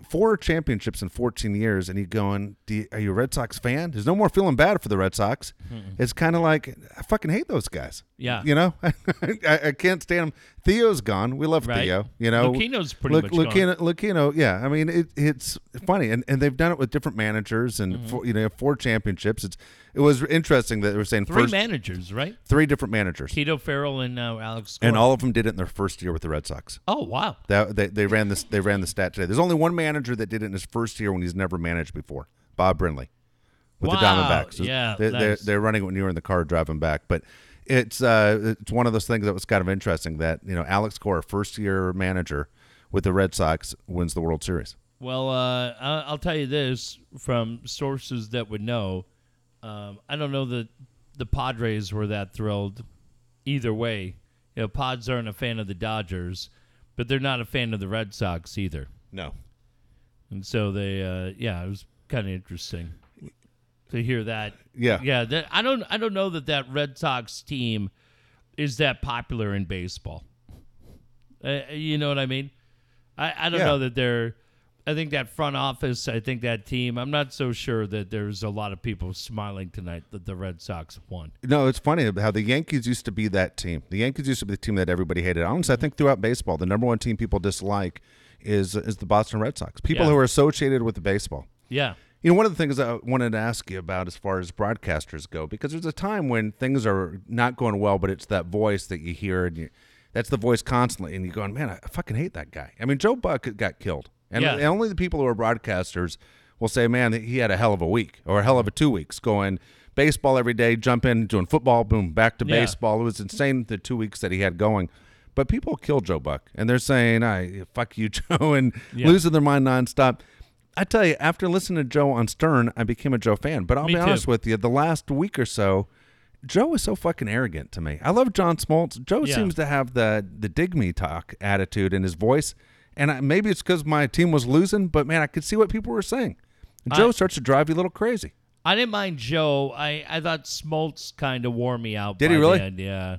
4 championships in 14 years, and you're going, are you a Red Sox fan? There's no more feeling bad for the Red Sox. Mm-mm. It's kind of like, I fucking hate those guys. Yeah. You know? I can't stand them. Theo's gone. We love Theo. You know? Lucchino's pretty much gone. Lucchino, I mean, it's funny. And they've done it with different managers and, 4 championships. It was interesting that they were saying 3 managers, right? 3 different managers. Tito Farrell and Alex Cora. And all of them did it in their first year with the Red Sox. Oh, wow. They ran the stat today. There's only one manager that did it in his first year when he's never managed before, Bob Brindley with the Diamondbacks. Yeah, they're running it when you were in the car driving back. But it's one of those things that was kind of interesting that, you know, Alex Cora, first-year manager with the Red Sox, wins the World Series. Well, I'll tell you this from sources that would know. I don't know that the Padres were that thrilled either way. You know, Pods aren't a fan of the Dodgers, but they're not a fan of the Red Sox either. No. And so they, it was kind of interesting to hear that. Yeah. Yeah. I don't know that Red Sox team is that popular in baseball. You know what I mean? I don't know that they're, I think that front office, I think that team, I'm not so sure that there's a lot of people smiling tonight that the Red Sox won. No, it's funny how the Yankees used to be that team. The Yankees used to be the team that everybody hated. Honestly, I think throughout baseball, the number one team people dislike is the Boston Red Sox. People who are associated with the baseball. Yeah. You know, one of the things I wanted to ask you about as far as broadcasters go, because there's a time when things are not going well, but it's that voice that you hear, and that's the voice constantly, and you're going, man, I fucking hate that guy. I mean, Joe Buck got killed. And only the people who are broadcasters will say, man, he had a hell of a week or a hell of a 2 weeks going baseball every day, jump in, doing football, boom, back to baseball. It was insane the 2 weeks that he had going. But people kill Joe Buck, and they're saying, fuck you, Joe, and losing their mind nonstop. I tell you, after listening to Joe on Stern, I became a Joe fan. But I'll be honest with you, the last week or so, Joe is so fucking arrogant to me. I love John Smoltz. Joe seems to have the dig me talk attitude in his voice. And maybe it's because my team was losing, but, man, I could see what people were saying. Joe starts to drive you a little crazy. I didn't mind Joe. I thought Smoltz kind of wore me out. Did he really? Yeah.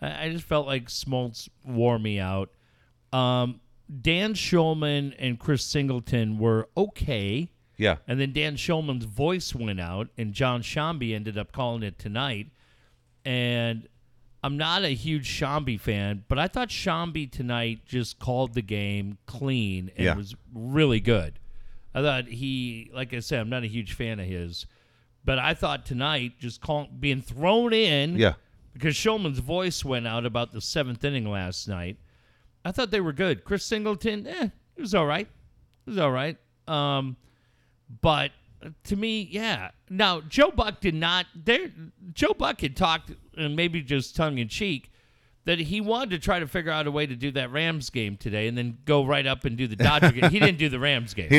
I just felt like Smoltz wore me out. Dan Schulman and Chris Singleton were okay. Yeah. And then Dan Schulman's voice went out, and John Shambi ended up calling it tonight. And I'm not a huge Shambi fan, but I thought Shambi tonight just called the game clean and was really good. I thought he, like I said, I'm not a huge fan of his, but I thought tonight just being thrown in because Shulman's voice went out about the seventh inning last night. I thought they were good. Chris Singleton, it was all right. It was all right. But to me, Now, Joe Buck did not. Joe Buck had talked, and maybe just tongue-in-cheek, that he wanted to try to figure out a way to do that Rams game today and then go right up and do the Dodger game. He didn't do the Rams game. Troy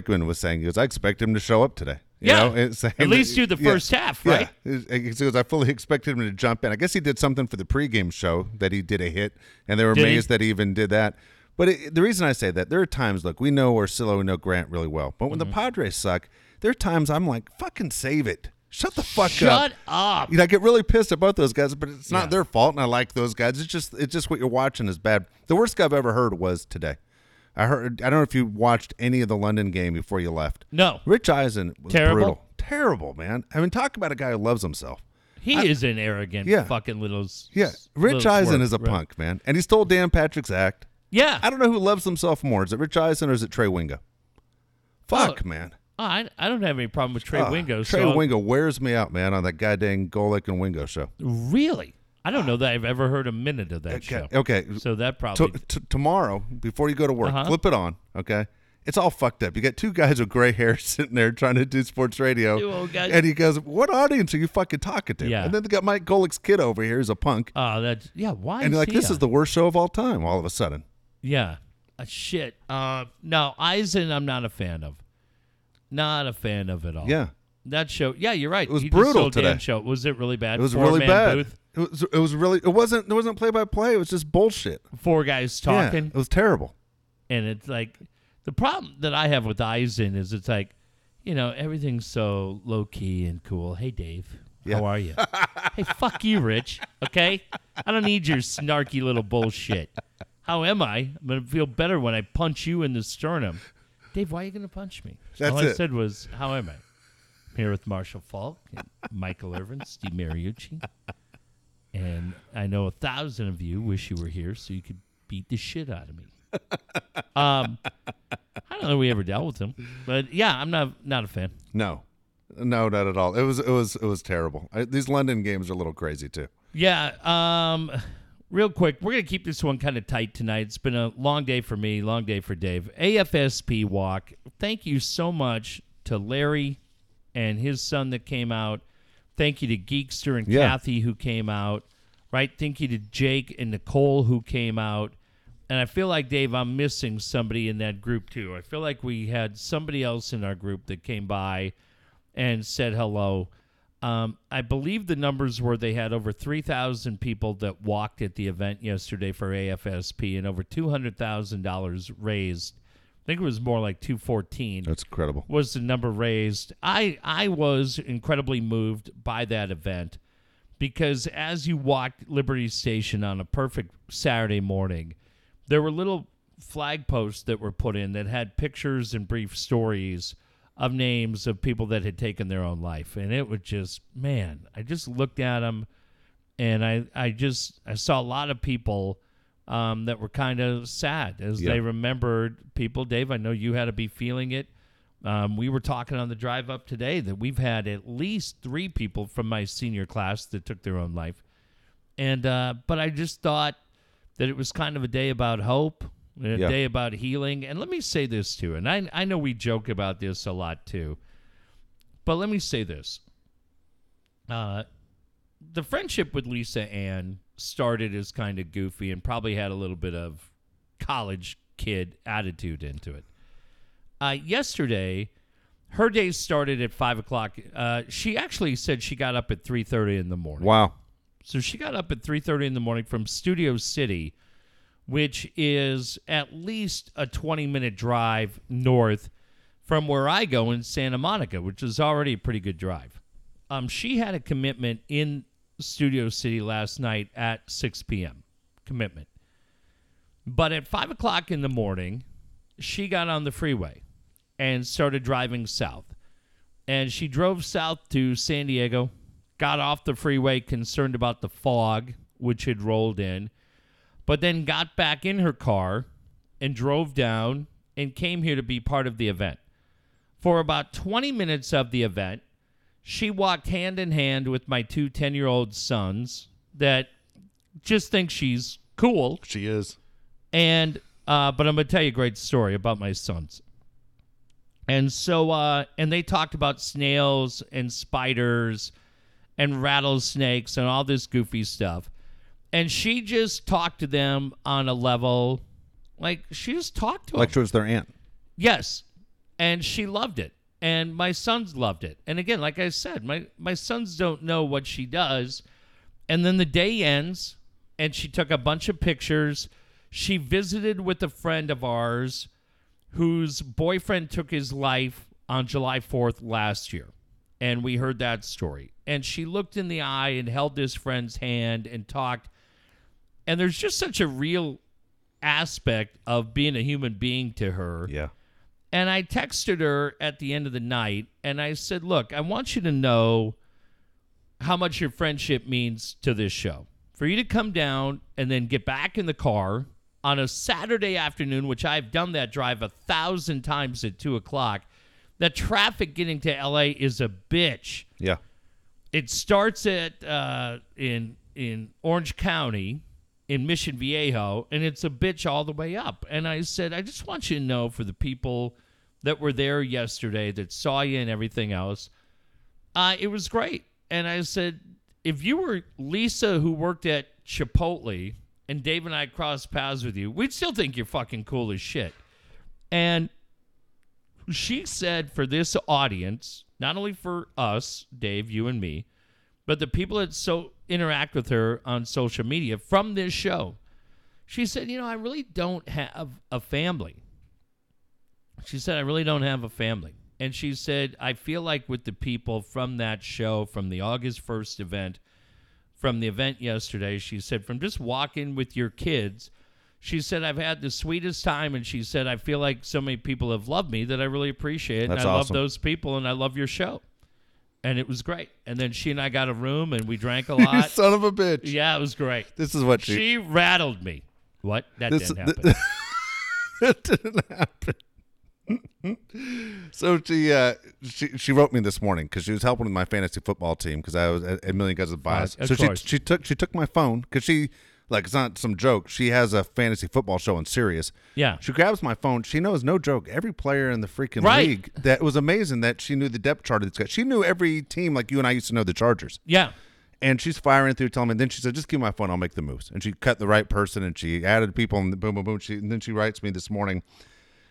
Aikman was saying, he goes, I expect him to show up today. You know? At least do the first half, right? Yeah. He goes, I fully expected him to jump in. I guess he did something for the pregame show that he did a hit, and they were amazed that he even did that. But the reason I say that, there are times, look, we know Ursillo, we know Grant really well. But when the Padres suck, there are times I'm like, fucking save it. Shut the fuck up. Shut up. You know, I get really pissed at both those guys, but it's not their fault, and I like those guys. It's just what you're watching is bad. The worst guy I've ever heard was today. I don't know if you watched any of the London game before you left. No. Rich Eisen was brutal. Terrible, man. I mean, talk about a guy who loves himself. He is an arrogant fucking little. Yeah. Rich Eisen is a punk, man. And he stole Dan Patrick's act. Yeah. I don't know who loves himself more. Is it Rich Eisen or is it Trey Wingo? Fuck, man. I don't have any problem with Trey Wingo. Wingo wears me out, man, on that goddamn Golick and Wingo show. Really? I don't know that I've ever heard a minute of that show. Okay. So that probably. Tomorrow, before you go to work, flip it on, okay? It's all fucked up. You got two guys with gray hair sitting there trying to do sports radio. Two old guys. And he goes, what audience are you fucking talking to? Yeah. And then they got Mike Golick's kid over here who's a punk. Why? And you're like, this is the worst show of all time all of a sudden. Yeah. Shit. No, Eisen I'm not a fan of. Not a fan of it all. Yeah. That show. Yeah, you're right. It was brutal today. Show. Was it really bad? It was really bad. It wasn't play by play. It was just bullshit. Four guys talking. Yeah, it was terrible. And it's like the problem that I have with Eisen is it's like, you know, everything's so low key and cool. Hey, Dave. Yeah. How are you? Hey, fuck you, Rich. Okay? I don't need your snarky little bullshit. How am I? I'm going to feel better when I punch you in the sternum. Dave, why are you going to punch me? All I said was, how am I? I'm here with Marshall Faulk, and Michael Irvin, Steve Mariucci. And I know 1,000 of you wish you were here so you could beat the shit out of me. I don't know if we ever dealt with him. But, yeah, I'm not a fan. No. No, not at all. It was terrible. These London games are a little crazy, too. Yeah. Real quick, we're going to keep this one kind of tight tonight. It's been a long day for me, long day for Dave. AFSP Walk, thank you so much to Larry and his son that came out. Thank you to Geekster and Kathy who came out. Right? Thank you to Jake and Nicole who came out. And I feel like, Dave, I'm missing somebody in that group, too. I feel like we had somebody else in our group that came by and said hello. I believe the numbers were they had over 3,000 people that walked at the event yesterday for AFSP and over $200,000 raised. I think it was more like 214. That's incredible. Was the number raised. I was incredibly moved by that event because as you walked Liberty Station on a perfect Saturday morning, there were little flag posts that were put in that had pictures and brief stories of names of people that had taken their own life. And it was just, man, I just looked at them and I saw a lot of people that were kind of sad as they remembered people. Dave, I know you had to be feeling it. We were talking on the drive up today that we've had at least 3 people from my senior class that took their own life. And but I just thought that it was kind of a day about hope, a day about healing. And let me say this, too, and I know we joke about this a lot, too, but let me say this. The friendship with Lisa Ann started as kind of goofy and probably had a little bit of college kid attitude into it. Yesterday, her day started at 5 o'clock. She actually said she got up at 3:30 in the morning. Wow. So she got up at 3:30 in the morning from Studio City, which is at least a 20-minute drive north from where I go in Santa Monica, which is already a pretty good drive. She had a commitment in Studio City last night at 6 p.m., commitment. But at 5 o'clock in the morning, she got on the freeway and started driving south. And she drove south to San Diego, got off the freeway concerned about the fog, which had rolled in, but then got back in her car and drove down and came here to be part of the event. For about 20 minutes of the event, she walked hand in hand with my 2 10-year-old sons that just think she's cool. She is. And but I'm going to tell you a great story about my sons. And so and they talked about snails and spiders and rattlesnakes and all this goofy stuff. And she just talked to them on a level, like, she just talked to them. Like she was their aunt. Yes. And she loved it. And my sons loved it. And again, like I said, my sons don't know what she does. And then the day ends, and she took a bunch of pictures. She visited with a friend of ours whose boyfriend took his life on July 4th last year. And we heard that story. And she looked in the eye and held this friend's hand and talked. And there's just such a real aspect of being a human being to her. Yeah. And I texted her at the end of the night, and I said, look, I want you to know how much your friendship means to this show. For you to come down and then get back in the car on a Saturday afternoon, which I've done that drive 1,000 times at 2 o'clock, the traffic getting to L.A. is a bitch. Yeah. It starts at in Orange County, in Mission Viejo, and it's a bitch all the way up. And I said, I just want you to know for the people that were there yesterday that saw you and everything else, it was great. And I said, if you were Lisa who worked at Chipotle and Dave and I crossed paths with you, we'd still think you're fucking cool as shit. And she said for this audience, not only for us, Dave, you and me, but the people that so interact with her on social media from this show, she said, I really don't have a family. She said, I really don't have a family. And she said, I feel like with the people from that show, from the August 1st event, from the event yesterday, she said, from just walking with your kids, she said, I've had the sweetest time. And she said, I feel like so many people have loved me that I really appreciate it. That's and I awesome. Love those people and I love your show. And it was great. And then she and I got a room and we drank a lot. You son of a bitch. Yeah, it was great. This is what she rattled me. What? That didn't happen. So she wrote me this morning because she was helping with my fantasy football team because I was a million guys with bias. So she took my phone because she, like, it's not some joke. She has a fantasy football show on Sirius. Yeah. She grabs my phone. She knows, no joke, every player in the freaking league. That was amazing that she knew the depth chart of this guy. She knew every team, like you and I used to know the Chargers. Yeah. And she's firing through, telling me. And then she said, just give me my phone. I'll make the moves. And she cut the right person, and she added people, and boom, boom, boom. And then she writes me this morning,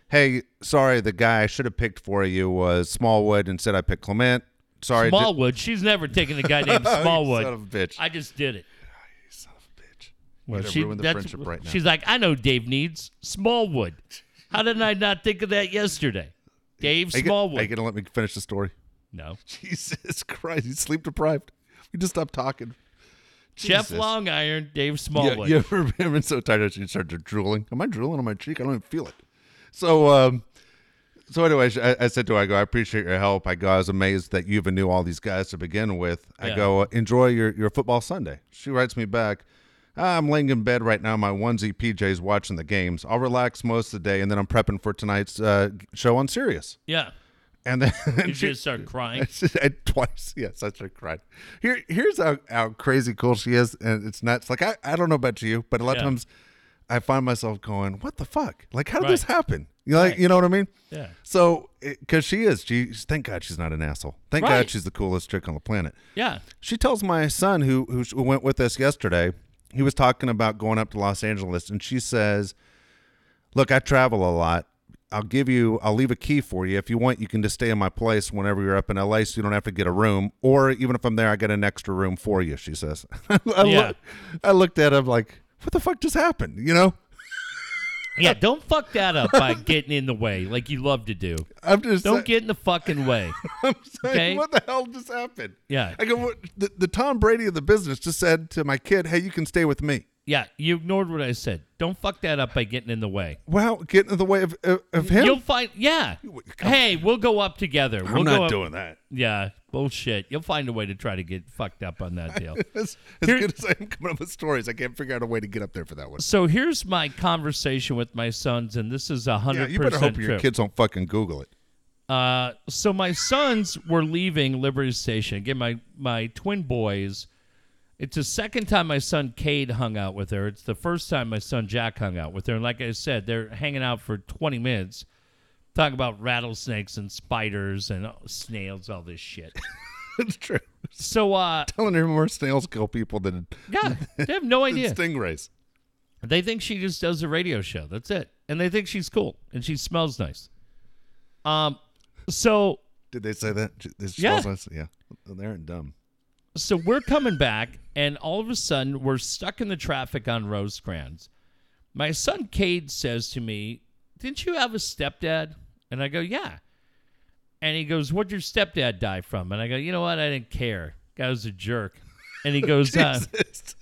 hey, sorry, the guy I should have picked for you was Smallwood. Instead, I picked Clement. Sorry, Smallwood. She's never taken a guy named Smallwood. You son of a bitch. I just did it. Oh, you son of a bitch. Well, you're going to ruin the friendship right now. She's like, I know Dave needs Smallwood. How did I not think of that yesterday? Dave Smallwood. Are you going to let me finish the story? No. Jesus Christ. He's sleep deprived. We just stopped talking. Jesus. Jeff Longiron, Dave Smallwood. Yeah, you ever been so tired that you started drooling? Am I drooling on my cheek? I don't even feel it. So, anyways, I said to her, I go, I appreciate your help. I go, I was amazed that you even knew all these guys to begin with. I go, enjoy your football Sunday. She writes me back, I'm laying in bed right now, my onesie PJs watching the games. I'll relax most of the day, and then I'm prepping for tonight's show on Sirius. Yeah. And then she just started crying. Twice. Yes, I started crying. Here's how crazy cool she is. And it's nuts. Like, I don't know about you, but a lot of times I find myself going, what the fuck? Like, how did this happen? You like, you know what I mean? Yeah. So, because she is, thank God she's not an asshole. Thank God she's the coolest chick on the planet. Yeah. She tells my son, who went with us yesterday, he was talking about going up to Los Angeles, and she says, look, I travel a lot. I'll leave a key for you. If you want, you can just stay in my place whenever you're up in LA, so you don't have to get a room. Or even if I'm there, I got an extra room for you, she says. I looked at him like, what the fuck just happened, you know? Yeah, don't fuck that up by getting in the way like you love to do. Don't get in the fucking way. I'm saying, what the hell just happened? Yeah. I go, the Tom Brady of the business just said to my kid, hey, you can stay with me. Yeah, you ignored what I said. Don't fuck that up by getting in the way. Well, getting in the way of him? You'll find, yeah. Hey, we'll go up together. We'll doing that. Yeah, bullshit. You'll find a way to try to get fucked up on that deal. As good as I am coming up with stories, I can't figure out a way to get up there for that one. So here's my conversation with my sons, and this is 100% Yeah, you better hope your kids don't fucking Google it. So my sons were leaving Liberty Station. Again, my twin boys... It's the second time my son Cade hung out with her. It's the first time my son Jack hung out with her. And like I said, they're hanging out for 20 minutes, talking about rattlesnakes and spiders and snails, all this shit. It's true. So, telling her more snails kill people than they have no idea. Stingrays. They think she just does a radio show. That's it. And they think she's cool and she smells nice. So did they say that? She smells nice? Yeah. They aren't dumb. So we're coming back, and all of a sudden, we're stuck in the traffic on Rosecrans. My son, Cade, says to me, didn't you have a stepdad? And I go, yeah. And he goes, what'd your stepdad die from? And I go, you know what? I didn't care. Guy was a jerk. And he goes,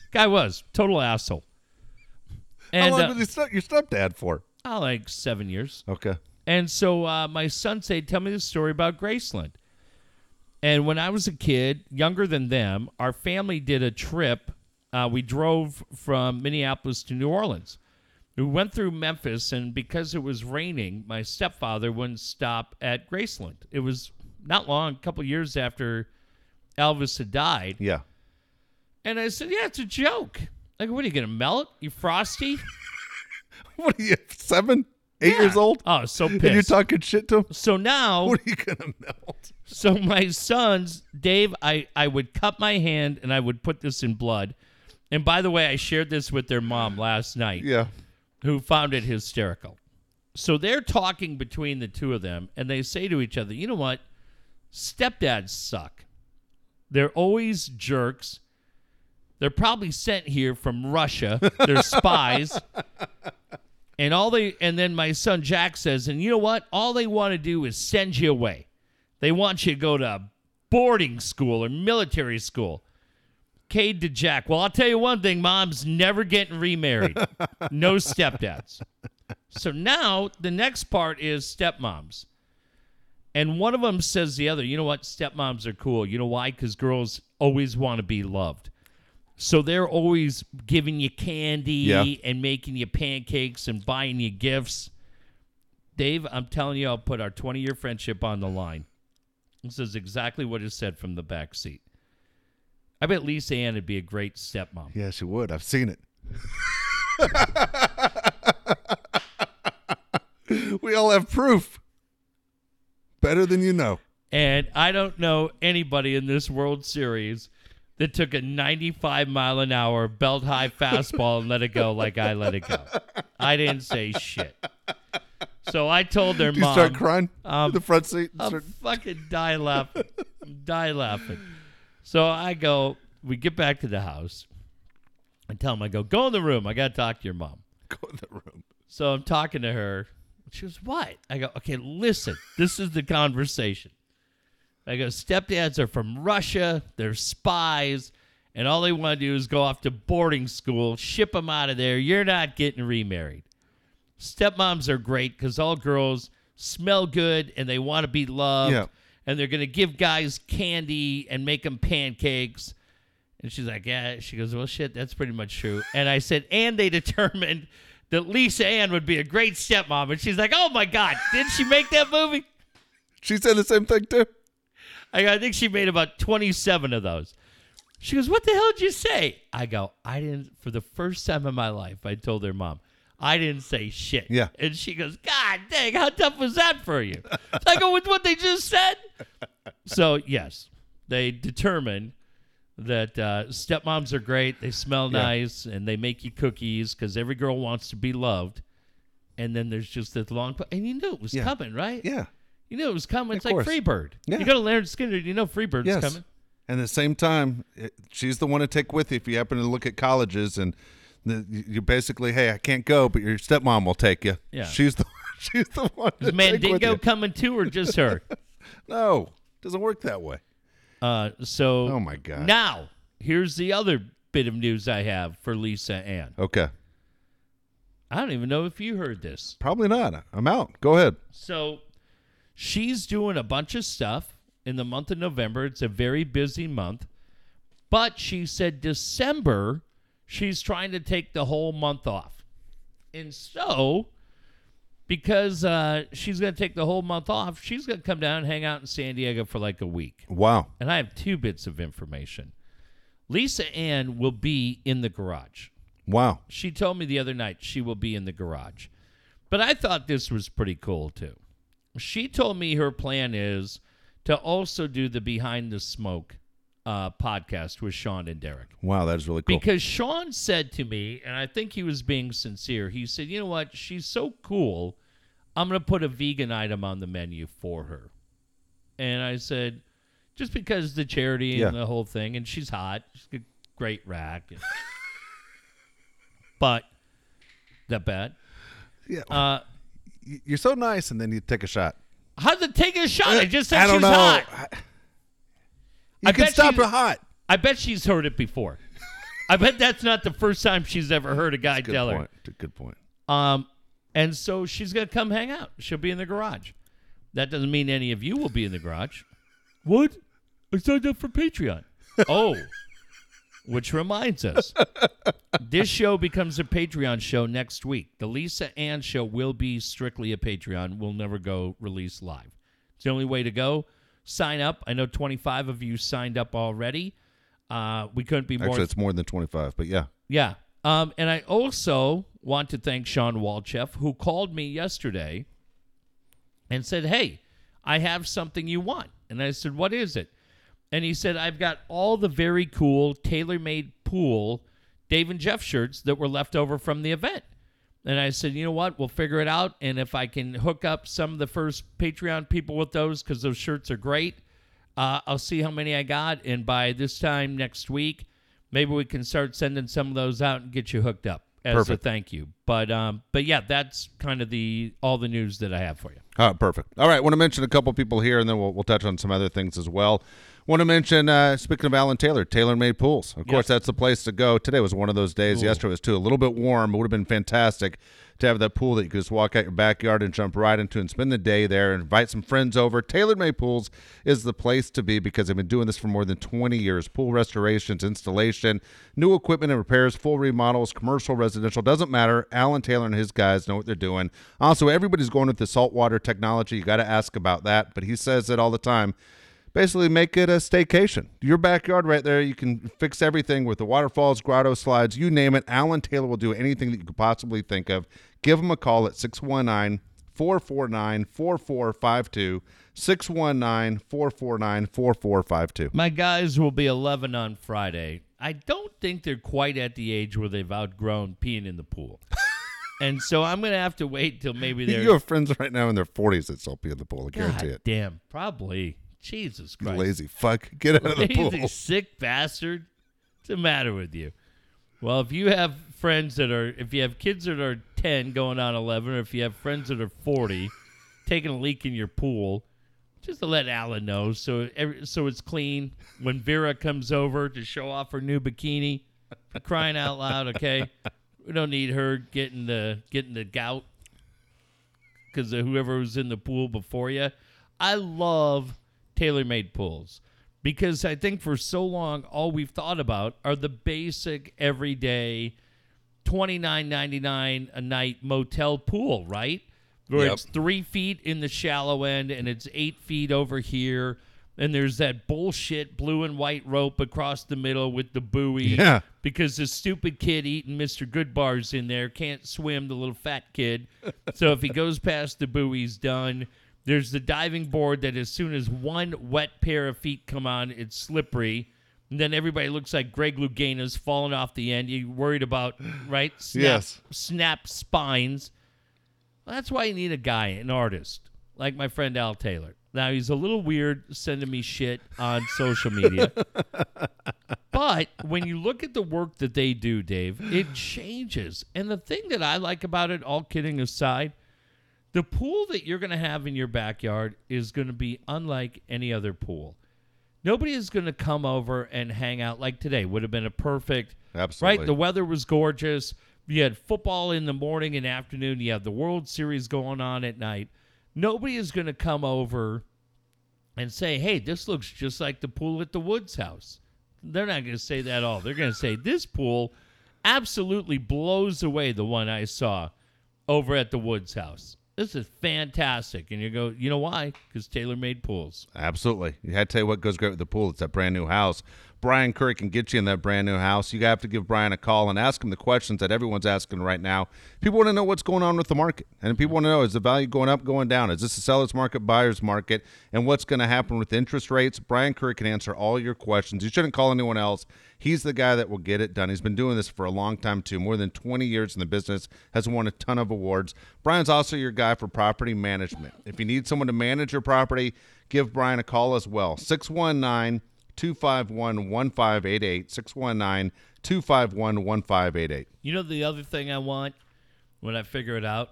guy was. Total asshole. And, how long was your stepdad for? Oh, like 7 years. Okay. And so my son said, tell me the story about Graceland. And when I was a kid, younger than them, our family did a trip. We drove from Minneapolis to New Orleans. We went through Memphis, and because it was raining, my stepfather wouldn't stop at Graceland. It was not long, a couple of years after Elvis had died. Yeah. And I said, yeah, it's a joke. Like, what, are you going to melt? You frosty? What are you, 7, 8 years old? Oh, so pissed. And you're talking shit to him? So now... What are you going to melt? So my sons, Dave, I would cut my hand and I would put this in blood. And by the way, I shared this with their mom last night. Yeah. Who found it hysterical. So they're talking between the two of them and they say to each other, you know what? Stepdads suck. They're always jerks. They're probably sent here from Russia. They're spies. And then my son Jack says, and you know what? All they want to do is send you away. They want you to go to boarding school or military school. Cade to Jack. Well, I'll tell you one thing. Mom's never getting remarried. No stepdads. So now the next part is stepmoms. And one of them says the other, you know what? Stepmoms are cool. You know why? Because girls always want to be loved. So they're always giving you candy and making you pancakes and buying you gifts. Dave, I'm telling you, I'll put our 20-year friendship on the line. This is exactly what is said from the back seat. I bet Lisa Ann would be a great stepmom. Yeah, she would. I've seen it. We all have proof. Better than you know. And I don't know anybody in this World Series that took a 95-mile-an-hour belt-high fastball and let it go like I let it go. I didn't say shit. So I told their mom. Did you start crying in the front seat? I'll fucking die laughing. die laughing. So I go, we get back to the house. I tell him, I go in the room. I got to talk to your mom. Go in the room. So I'm talking to her. She goes, what? I go, okay, listen. This is the conversation. I go, stepdads are from Russia. They're spies. And all they want to do is go off to boarding school, ship them out of there. You're not getting remarried. Stepmoms are great because all girls smell good and they want to be loved. Yeah. And they're going to give guys candy and make them pancakes. And she's like, yeah. She goes, well, shit, that's pretty much true. And I said, and they determined that Lisa Ann would be a great stepmom. And she's like, oh, my God, did she make that movie? She said the same thing, too. I think she made about 27 of those. She goes, what the hell did you say? I go, I didn't, for the first time in my life, I told her mom, I didn't say shit. Yeah. And she goes, God dang, how tough was that for you? So I go, with what they just said? So, yes, they determined that stepmoms are great. They smell nice, and they make you cookies because every girl wants to be loved. And then there's just this long, and you knew it was coming, right? Yeah. You knew it was coming. It's like Freebird. Yeah. You go to Leonard Skinner, you know Freebird's coming. And at the same time, she's the one to take with you if you happen to look at colleges and you basically, hey, I can't go, but your stepmom will take you. Yeah. She's the one to take with you. Is Mandingo coming too or just her? No, doesn't work that way. Oh, my God. Now, here's the other bit of news I have for Lisa Ann. Okay. I don't even know if you heard this. Probably not. I'm out. Go ahead. So she's doing a bunch of stuff. In the month of November, it's a very busy month. But she said December, she's trying to take the whole month off. And so, because she's going to take the whole month off, she's going to come down and hang out in San Diego for like a week. Wow. And I have two bits of information. Lisa Ann will be in the garage. Wow. She told me the other night she will be in the garage. But I thought this was pretty cool, too. She told me her plan is to also do the Behind the Smoke podcast with Sean and Derek. Wow, that is really cool. Because Sean said to me, and I think he was being sincere, he said, you know what, she's so cool, I'm going to put a vegan item on the menu for her. And I said, just because the charity and the whole thing, and she's hot, she's a great rack. But, that bad? Yeah. You're so nice, and then you take a shot. How's it taking a shot? I just said she's hot. I can stop her hot. I bet she's heard it before. I bet that's not the first time she's ever heard a guy tell her. Good point. And so she's going to come hang out. She'll be in the garage. That doesn't mean any of you will be in the garage. What? I signed up for Patreon. Oh, which reminds us. This show becomes a Patreon show next week. The Lisa Ann show will be strictly a Patreon. We'll never go release live. It's the only way to go. Sign up. I know 25 of you signed up already. We couldn't be more. Actually, it's more than 25, but yeah. Yeah. And I also want to thank Sean Walchef, who called me yesterday and said, hey, I have something you want. And I said, what is it? And he said, I've got all the very cool tailor-made pool Dave and Jeff shirts that were left over from the event. And I said, you know what? We'll figure it out. And if I can hook up some of the first Patreon people with those, because those shirts are great, I'll see how many I got. And by this time next week, maybe we can start sending some of those out and get you hooked up as a thank you. But yeah, that's kind of all the news that I have for you. Perfect. All right. I want to mention a couple people here, and then we'll touch on some other things as well. Want to mention, speaking of Alan Taylor, TaylorMade Pools. Of course, that's the place to go. Today was one of those days. Ooh. Yesterday was, too. A little bit warm. It would have been fantastic to have that pool that you could just walk out your backyard and jump right into and spend the day there and invite some friends over. TaylorMade Pools is the place to be because they've been doing this for more than 20 years. Pool restorations, installation, new equipment and repairs, full remodels, commercial, residential, doesn't matter. Alan Taylor and his guys know what they're doing. Also, everybody's going with the saltwater technology. You got to ask about that, but he says it all the time. Basically, make it a staycation. Your backyard right there, you can fix everything with the waterfalls, grotto slides, you name it. Alan Taylor will do anything that you could possibly think of. Give him a call at 619-449-4452, 619-449-4452. My guys will be 11 on Friday. I don't think they're quite at the age where they've outgrown peeing in the pool. And so I'm going to have to wait till maybe they're... You have friends right now in their 40s that still pee in the pool, I guarantee it. God damn, probably. Jesus Christ. You lazy fuck. Get out of the pool. Lazy, sick bastard. What's the matter with you? Well, if you have friends that are, if you have kids that are 10 going on 11, or if you have friends that are 40 taking a leak in your pool, just to let Alan know so it's clean when Vera comes over to show off her new bikini. For crying out loud, okay? We don't need her getting the gout because of whoever was in the pool before you. I love tailor-made pools because I think for so long all we've thought about are the basic everyday $29.99 a night motel pool, right? Where It's 3 feet in the shallow end and it's 8 feet over here. And there's that bullshit blue and white rope across the middle with the buoy. Yeah. Because the stupid kid eating Mr. Goodbars in there can't swim, the little fat kid. So if he goes past the buoy, he's done. There's the diving board that as soon as one wet pair of feet come on, it's slippery. And then everybody looks like Greg Louganis falling off the end. You're worried about, right? Snap spines. Well, that's why you need a guy, an artist, like my friend Al Taylor. Now, he's a little weird sending me shit on social media. But when you look at the work that they do, Dave, it changes. And the thing that I like about it, all kidding aside, the pool that you're going to have in your backyard is going to be unlike any other pool. Nobody is going to come over and hang out like today. Would have been a perfect, absolutely. Right? The weather was gorgeous. You had football in the morning and afternoon. You had the World Series going on at night. Nobody is going to come over and say, hey, this looks just like the pool at the Woods house. They're not going to say that at all. They're going to say, this pool absolutely blows away the one I saw over at the Woods house. This is fantastic. And you go, you know why? Because TaylorMade pools. Absolutely. I tell you what goes great with the pool. It's that brand new house. Brian Curry can get you in that brand new house. You have to give Brian a call and ask him the questions that everyone's asking right now. People want to know what's going on with the market. And people want to know, is the value going up, going down? Is this a seller's market, buyer's market? And what's going to happen with interest rates? Brian Curry can answer all your questions. You shouldn't call anyone else. He's the guy that will get it done. He's been doing this for a long time, too. More than 20 years in the business. Has won a ton of awards. Brian's also your guy for property management. If you need someone to manage your property, give Brian a call as well. 619-251-1588. 619-251-1588. You know the other thing I want when I figure it out,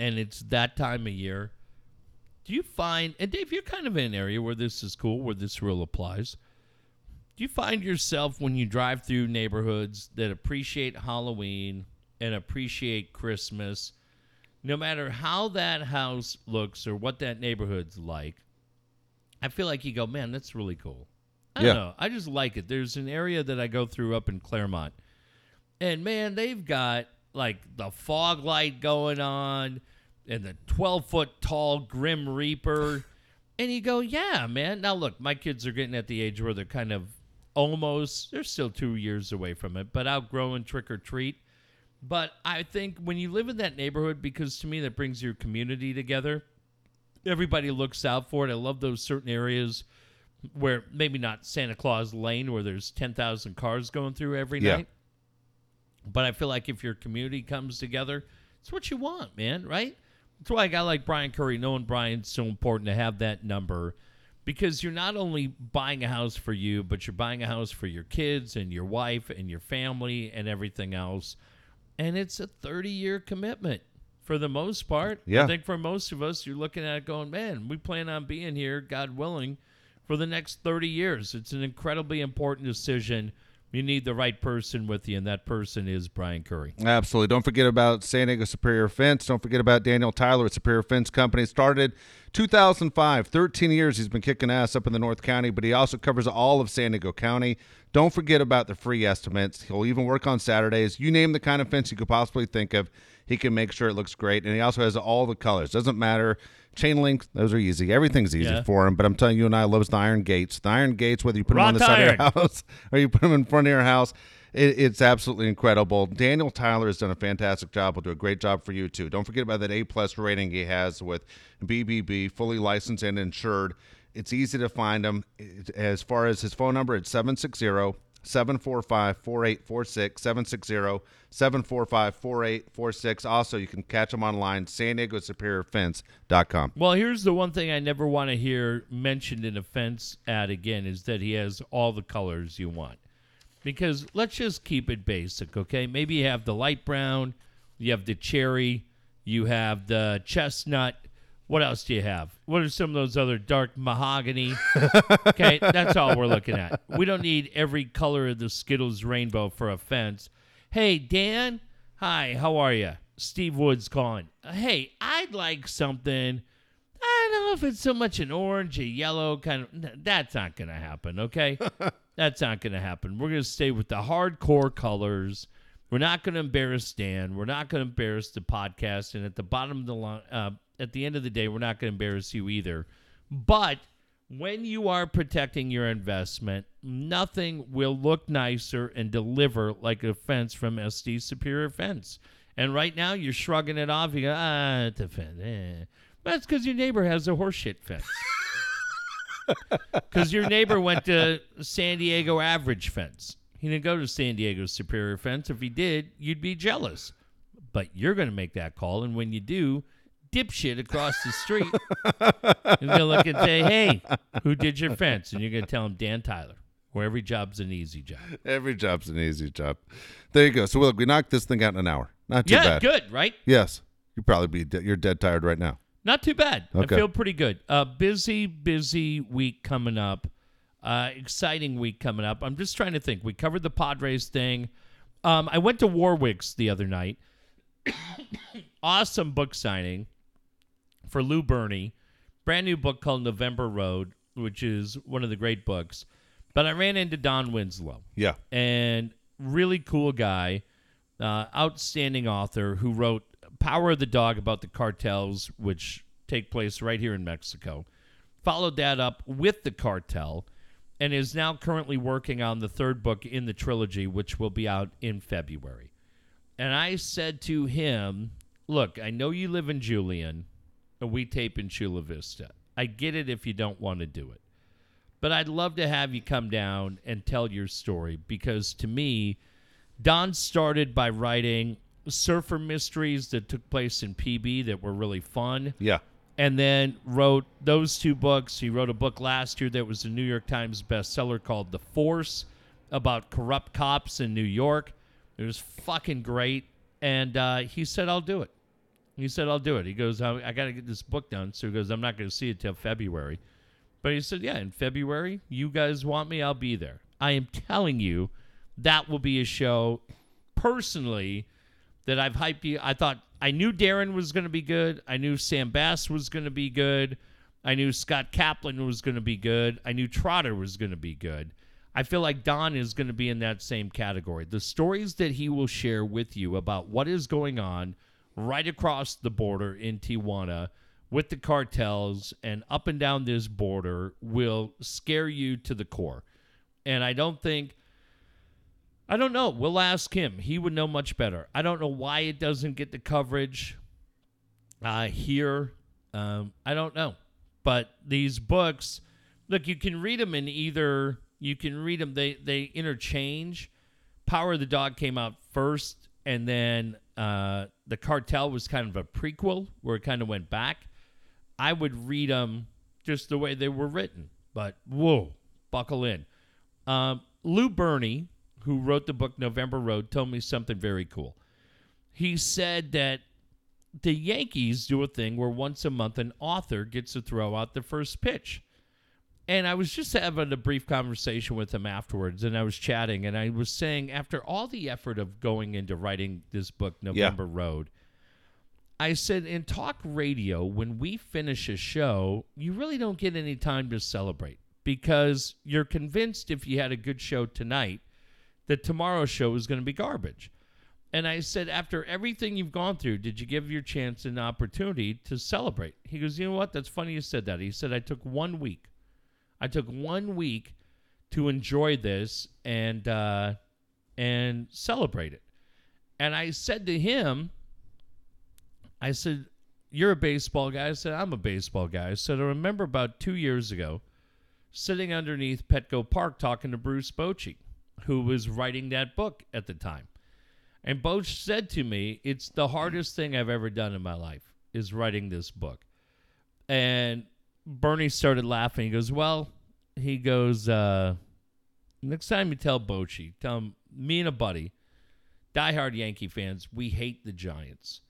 and it's that time of year, do you find, and Dave, you're kind of in an area where this is cool, where this rule applies, do you find yourself when you drive through neighborhoods that appreciate Halloween and appreciate Christmas, no matter how that house looks or what that neighborhood's like, I feel like you go, man, that's really cool. I don't know. I just like it. There's an area that I go through up in Claremont. And, man, they've got, like, the fog light going on and the 12-foot-tall Grim Reaper. And you go, yeah, man. Now, look, my kids are getting at the age where they're kind of almost, they're still 2 years away from it, but outgrowing trick-or-treat. But I think when you live in that neighborhood, because to me that brings your community together, everybody looks out for it. I love those certain areas where maybe not Santa Claus Lane where there's 10,000 cars going through every night. But I feel like if your community comes together, it's what you want, man, right? That's why a guy like Brian Curry, knowing Brian's so important to have that number because you're not only buying a house for you, but you're buying a house for your kids and your wife and your family and everything else. And it's a 30-year commitment for the most part. Yeah. I think for most of us, you're looking at it going, man, we plan on being here, God willing, for the next 30 years. It's an incredibly important decision. You need the right person with you, and that person is Brian Curry. Absolutely. Don't forget about San Diego Superior Fence. Don't forget about Daniel Tyler at Superior Fence Company. Started 2005, 13 years he's been kicking ass up in the North County, but he also covers all of San Diego County. Don't forget about the free estimates. He'll even work on Saturdays. You name the kind of fence you could possibly think of, he can make sure it looks great. And he also has all the colors. Doesn't matter. Chain link, those are easy. Everything's easy for him. But I'm telling you, and I loves the iron gates. The iron gates, whether you put them on the side of your house or you put them in front of your house, it's absolutely incredible. Daniel Tyler has done a fantastic job. He'll do a great job for you, too. Don't forget about that A-plus rating he has with BBB, fully licensed and insured. It's easy to find him. As far as his phone number, it's 760 745-4846, 760-745-4846. Also, you can catch them online, San Diego Superior Fence.com. Well, here's the one thing I never want to hear mentioned in a fence ad again is that he has all the colors you want. Because let's just keep it basic, okay? Maybe you have the light brown, you have the cherry, you have the chestnut. What else do you have? What are some of those other dark mahogany? Okay, that's all we're looking at. We don't need every color of the Skittles rainbow for a fence. Hey, Dan. Hi, how are you? Steve Woods calling. Hey, I'd like something. I don't know if it's so much an orange, a yellow kind of. That's not going to happen, okay? That's not going to happen. We're going to stay with the hardcore colors. We're not going to embarrass Dan. We're not going to embarrass the podcast. And at the bottom of the line, at the end of the day, we're not going to embarrass you either. But when you are protecting your investment, nothing will look nicer and deliver like a fence from SD Superior Fence. And right now, you're shrugging it off. You go, it's a fence. That's because your neighbor has a horseshit fence. Because your neighbor went to San Diego Average Fence. He didn't go to San Diego Superior Fence. If he did, you'd be jealous. But you're going to make that call, and when you do, dipshit across the street is going to look and say, hey, who did your fence? And you're going to tell him Dan Tyler, where every job's an easy job. Every job's an easy job. There you go. So, look, we knocked this thing out in an hour. Not too bad. Yeah, good, right? Yes. You're dead tired right now. Not too bad. Okay. I feel pretty good. Busy week coming up. Exciting week coming up. I'm just trying to think. We covered the Padres thing. I went to Warwick's the other night. Awesome book signing for Lou Burney. Brand new book called November Road, which is one of the great books. But I ran into Don Winslow. Yeah. And really cool guy. Outstanding author who wrote Power of the Dog about the cartels, which take place right here in Mexico. Followed that up with The Cartel, and is now currently working on the third book in the trilogy, which will be out in February. And I said to him, look, I know you live in Julian, and we tape in Chula Vista. I get it if you don't want to do it. But I'd love to have you come down and tell your story, because to me, Don started by writing surfer mysteries that took place in PB that were really fun. Yeah. And then wrote those two books. He wrote a book last year that was a New York Times bestseller called The Force, about corrupt cops in New York. It was fucking great. And he said, I'll do it. He goes, I got to get this book done. So he goes, I'm not going to see it till February. But he said, yeah, in February, you guys want me, I'll be there. I am telling you, that will be a show, personally, that I've hyped you. I knew Darren was going to be good. I knew Sam Bass was going to be good. I knew Scott Kaplan was going to be good. I knew Trotter was going to be good. I feel like Don is going to be in that same category. The stories that he will share with you about what is going on right across the border in Tijuana with the cartels and up and down this border will scare you to the core. And I don't know. We'll ask him. He would know much better. I don't know why it doesn't get the coverage here. I don't know. But these books, look, you can read them in either. You can read them. They interchange. Power of the Dog came out first, and then The Cartel was kind of a prequel where it kind of went back. I would read them just the way they were written. But, whoa, buckle in. Lou Burney, who wrote the book November Road, told me something very cool. He said that the Yankees do a thing where once a month an author gets to throw out the first pitch. And I was just having a brief conversation with him afterwards, and I was chatting, and I was saying, after all the effort of going into writing this book, November Road, I said, in talk radio, when we finish a show, you really don't get any time to celebrate, because you're convinced if you had a good show tonight, that tomorrow's show is going to be garbage. And I said, after everything you've gone through, did you give your chance an opportunity to celebrate? He goes, you know what? That's funny you said that. He said, I took 1 week to enjoy this and celebrate it. And I said to him, I said, you're a baseball guy. I said, I'm a baseball guy. I said, I remember about 2 years ago sitting underneath Petco Park talking to Bruce Bochy. who was writing that book at the time. And both said to me, it's the hardest thing I've ever done in my life is writing this book. And Bernie started laughing. He goes, well, next time you tell Bochy, tell him, me and a buddy, diehard Yankee fans, we hate the Giants.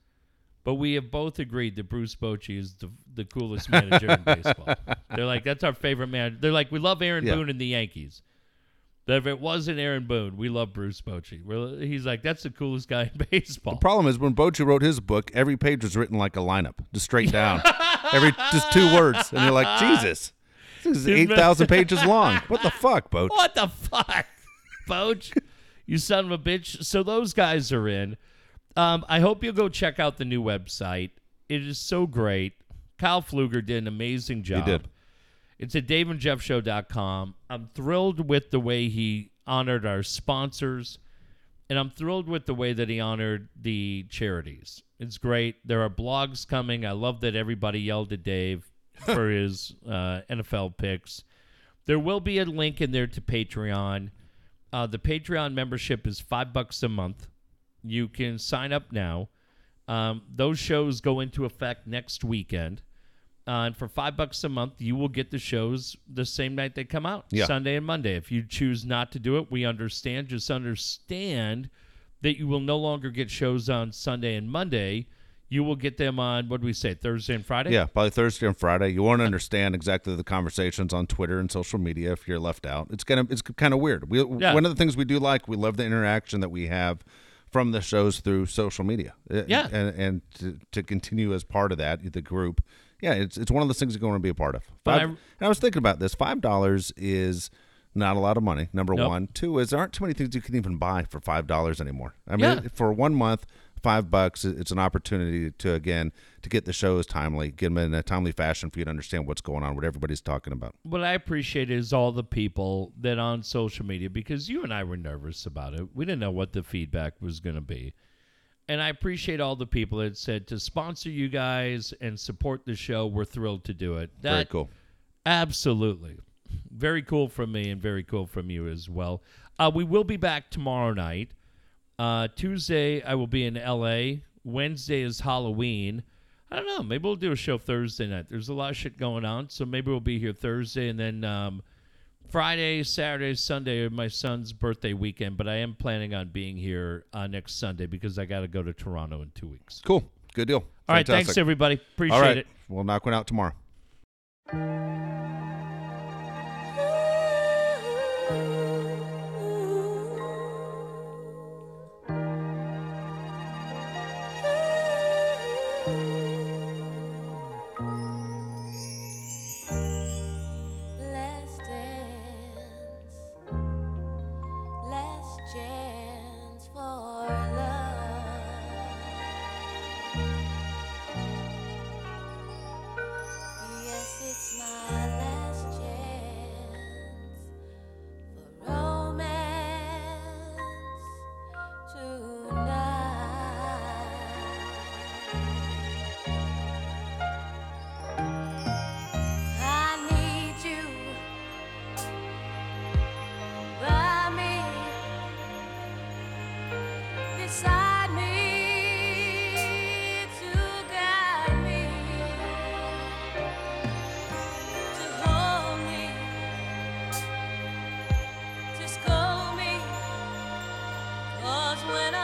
But we have both agreed that Bruce Bochy is the coolest manager in baseball. They're like, that's our favorite manager. They're like, we love Aaron Boone and the Yankees. But if it wasn't Aaron Boone, we love Bruce Bochy. He's like, that's the coolest guy in baseball. The problem is when Bochy wrote his book, every page was written like a lineup, just straight down. Just two words. And you're like, Jesus, this is 8,000 pages long. What the fuck, Boch? What the fuck, Boch? You son of a bitch. So those guys are in. I hope you'll go check out the new website. It is so great. Kyle Pfluger did an amazing job. He did. It's at DaveAndJeffShow.com. I'm thrilled with the way he honored our sponsors, and I'm thrilled with the way that he honored the charities. It's great. There are blogs coming. I love that everybody yelled at Dave for his NFL picks. There will be a link in there to Patreon. The Patreon membership is $5 a month. You can sign up now. Those shows go into effect next weekend. And for $5 a month, you will get the shows the same night they come out, Sunday and Monday. If you choose not to do it, we understand. Just understand that you will no longer get shows on Sunday and Monday. You will get them on, what do we say, Thursday and Friday? Yeah, probably Thursday and Friday. You won't understand exactly the conversations on Twitter and social media if you're left out. It's kind of weird. One of the things we do like, we love the interaction that we have from the shows through social media. Yeah. And to continue as part of that, the group. Yeah, it's one of those things you're going to be a part of. And I was thinking about this. $5 is not a lot of money, number one. Two is there aren't too many things you can even buy for $5 anymore. I mean, for 1 month, $5, it's an opportunity to get the shows timely, get them in a timely fashion for you to understand what's going on, what everybody's talking about. What I appreciate is all the people that on social media, because you and I were nervous about it. We didn't know what the feedback was going to be. And I appreciate all the people that said to sponsor you guys and support the show. We're thrilled to do it. Very cool. Absolutely. Very cool from me and very cool from you as well. We will be back tomorrow night. Tuesday, I will be in L.A. Wednesday is Halloween. I don't know. Maybe we'll do a show Thursday night. There's a lot of shit going on, so maybe we'll be here Thursday. And then Friday, Saturday, Sunday are my son's birthday weekend, but I am planning on being here next Sunday because I got to go to Toronto in 2 weeks. Cool. Good deal. All right. Thanks, everybody. Appreciate it. We'll knock one out tomorrow. When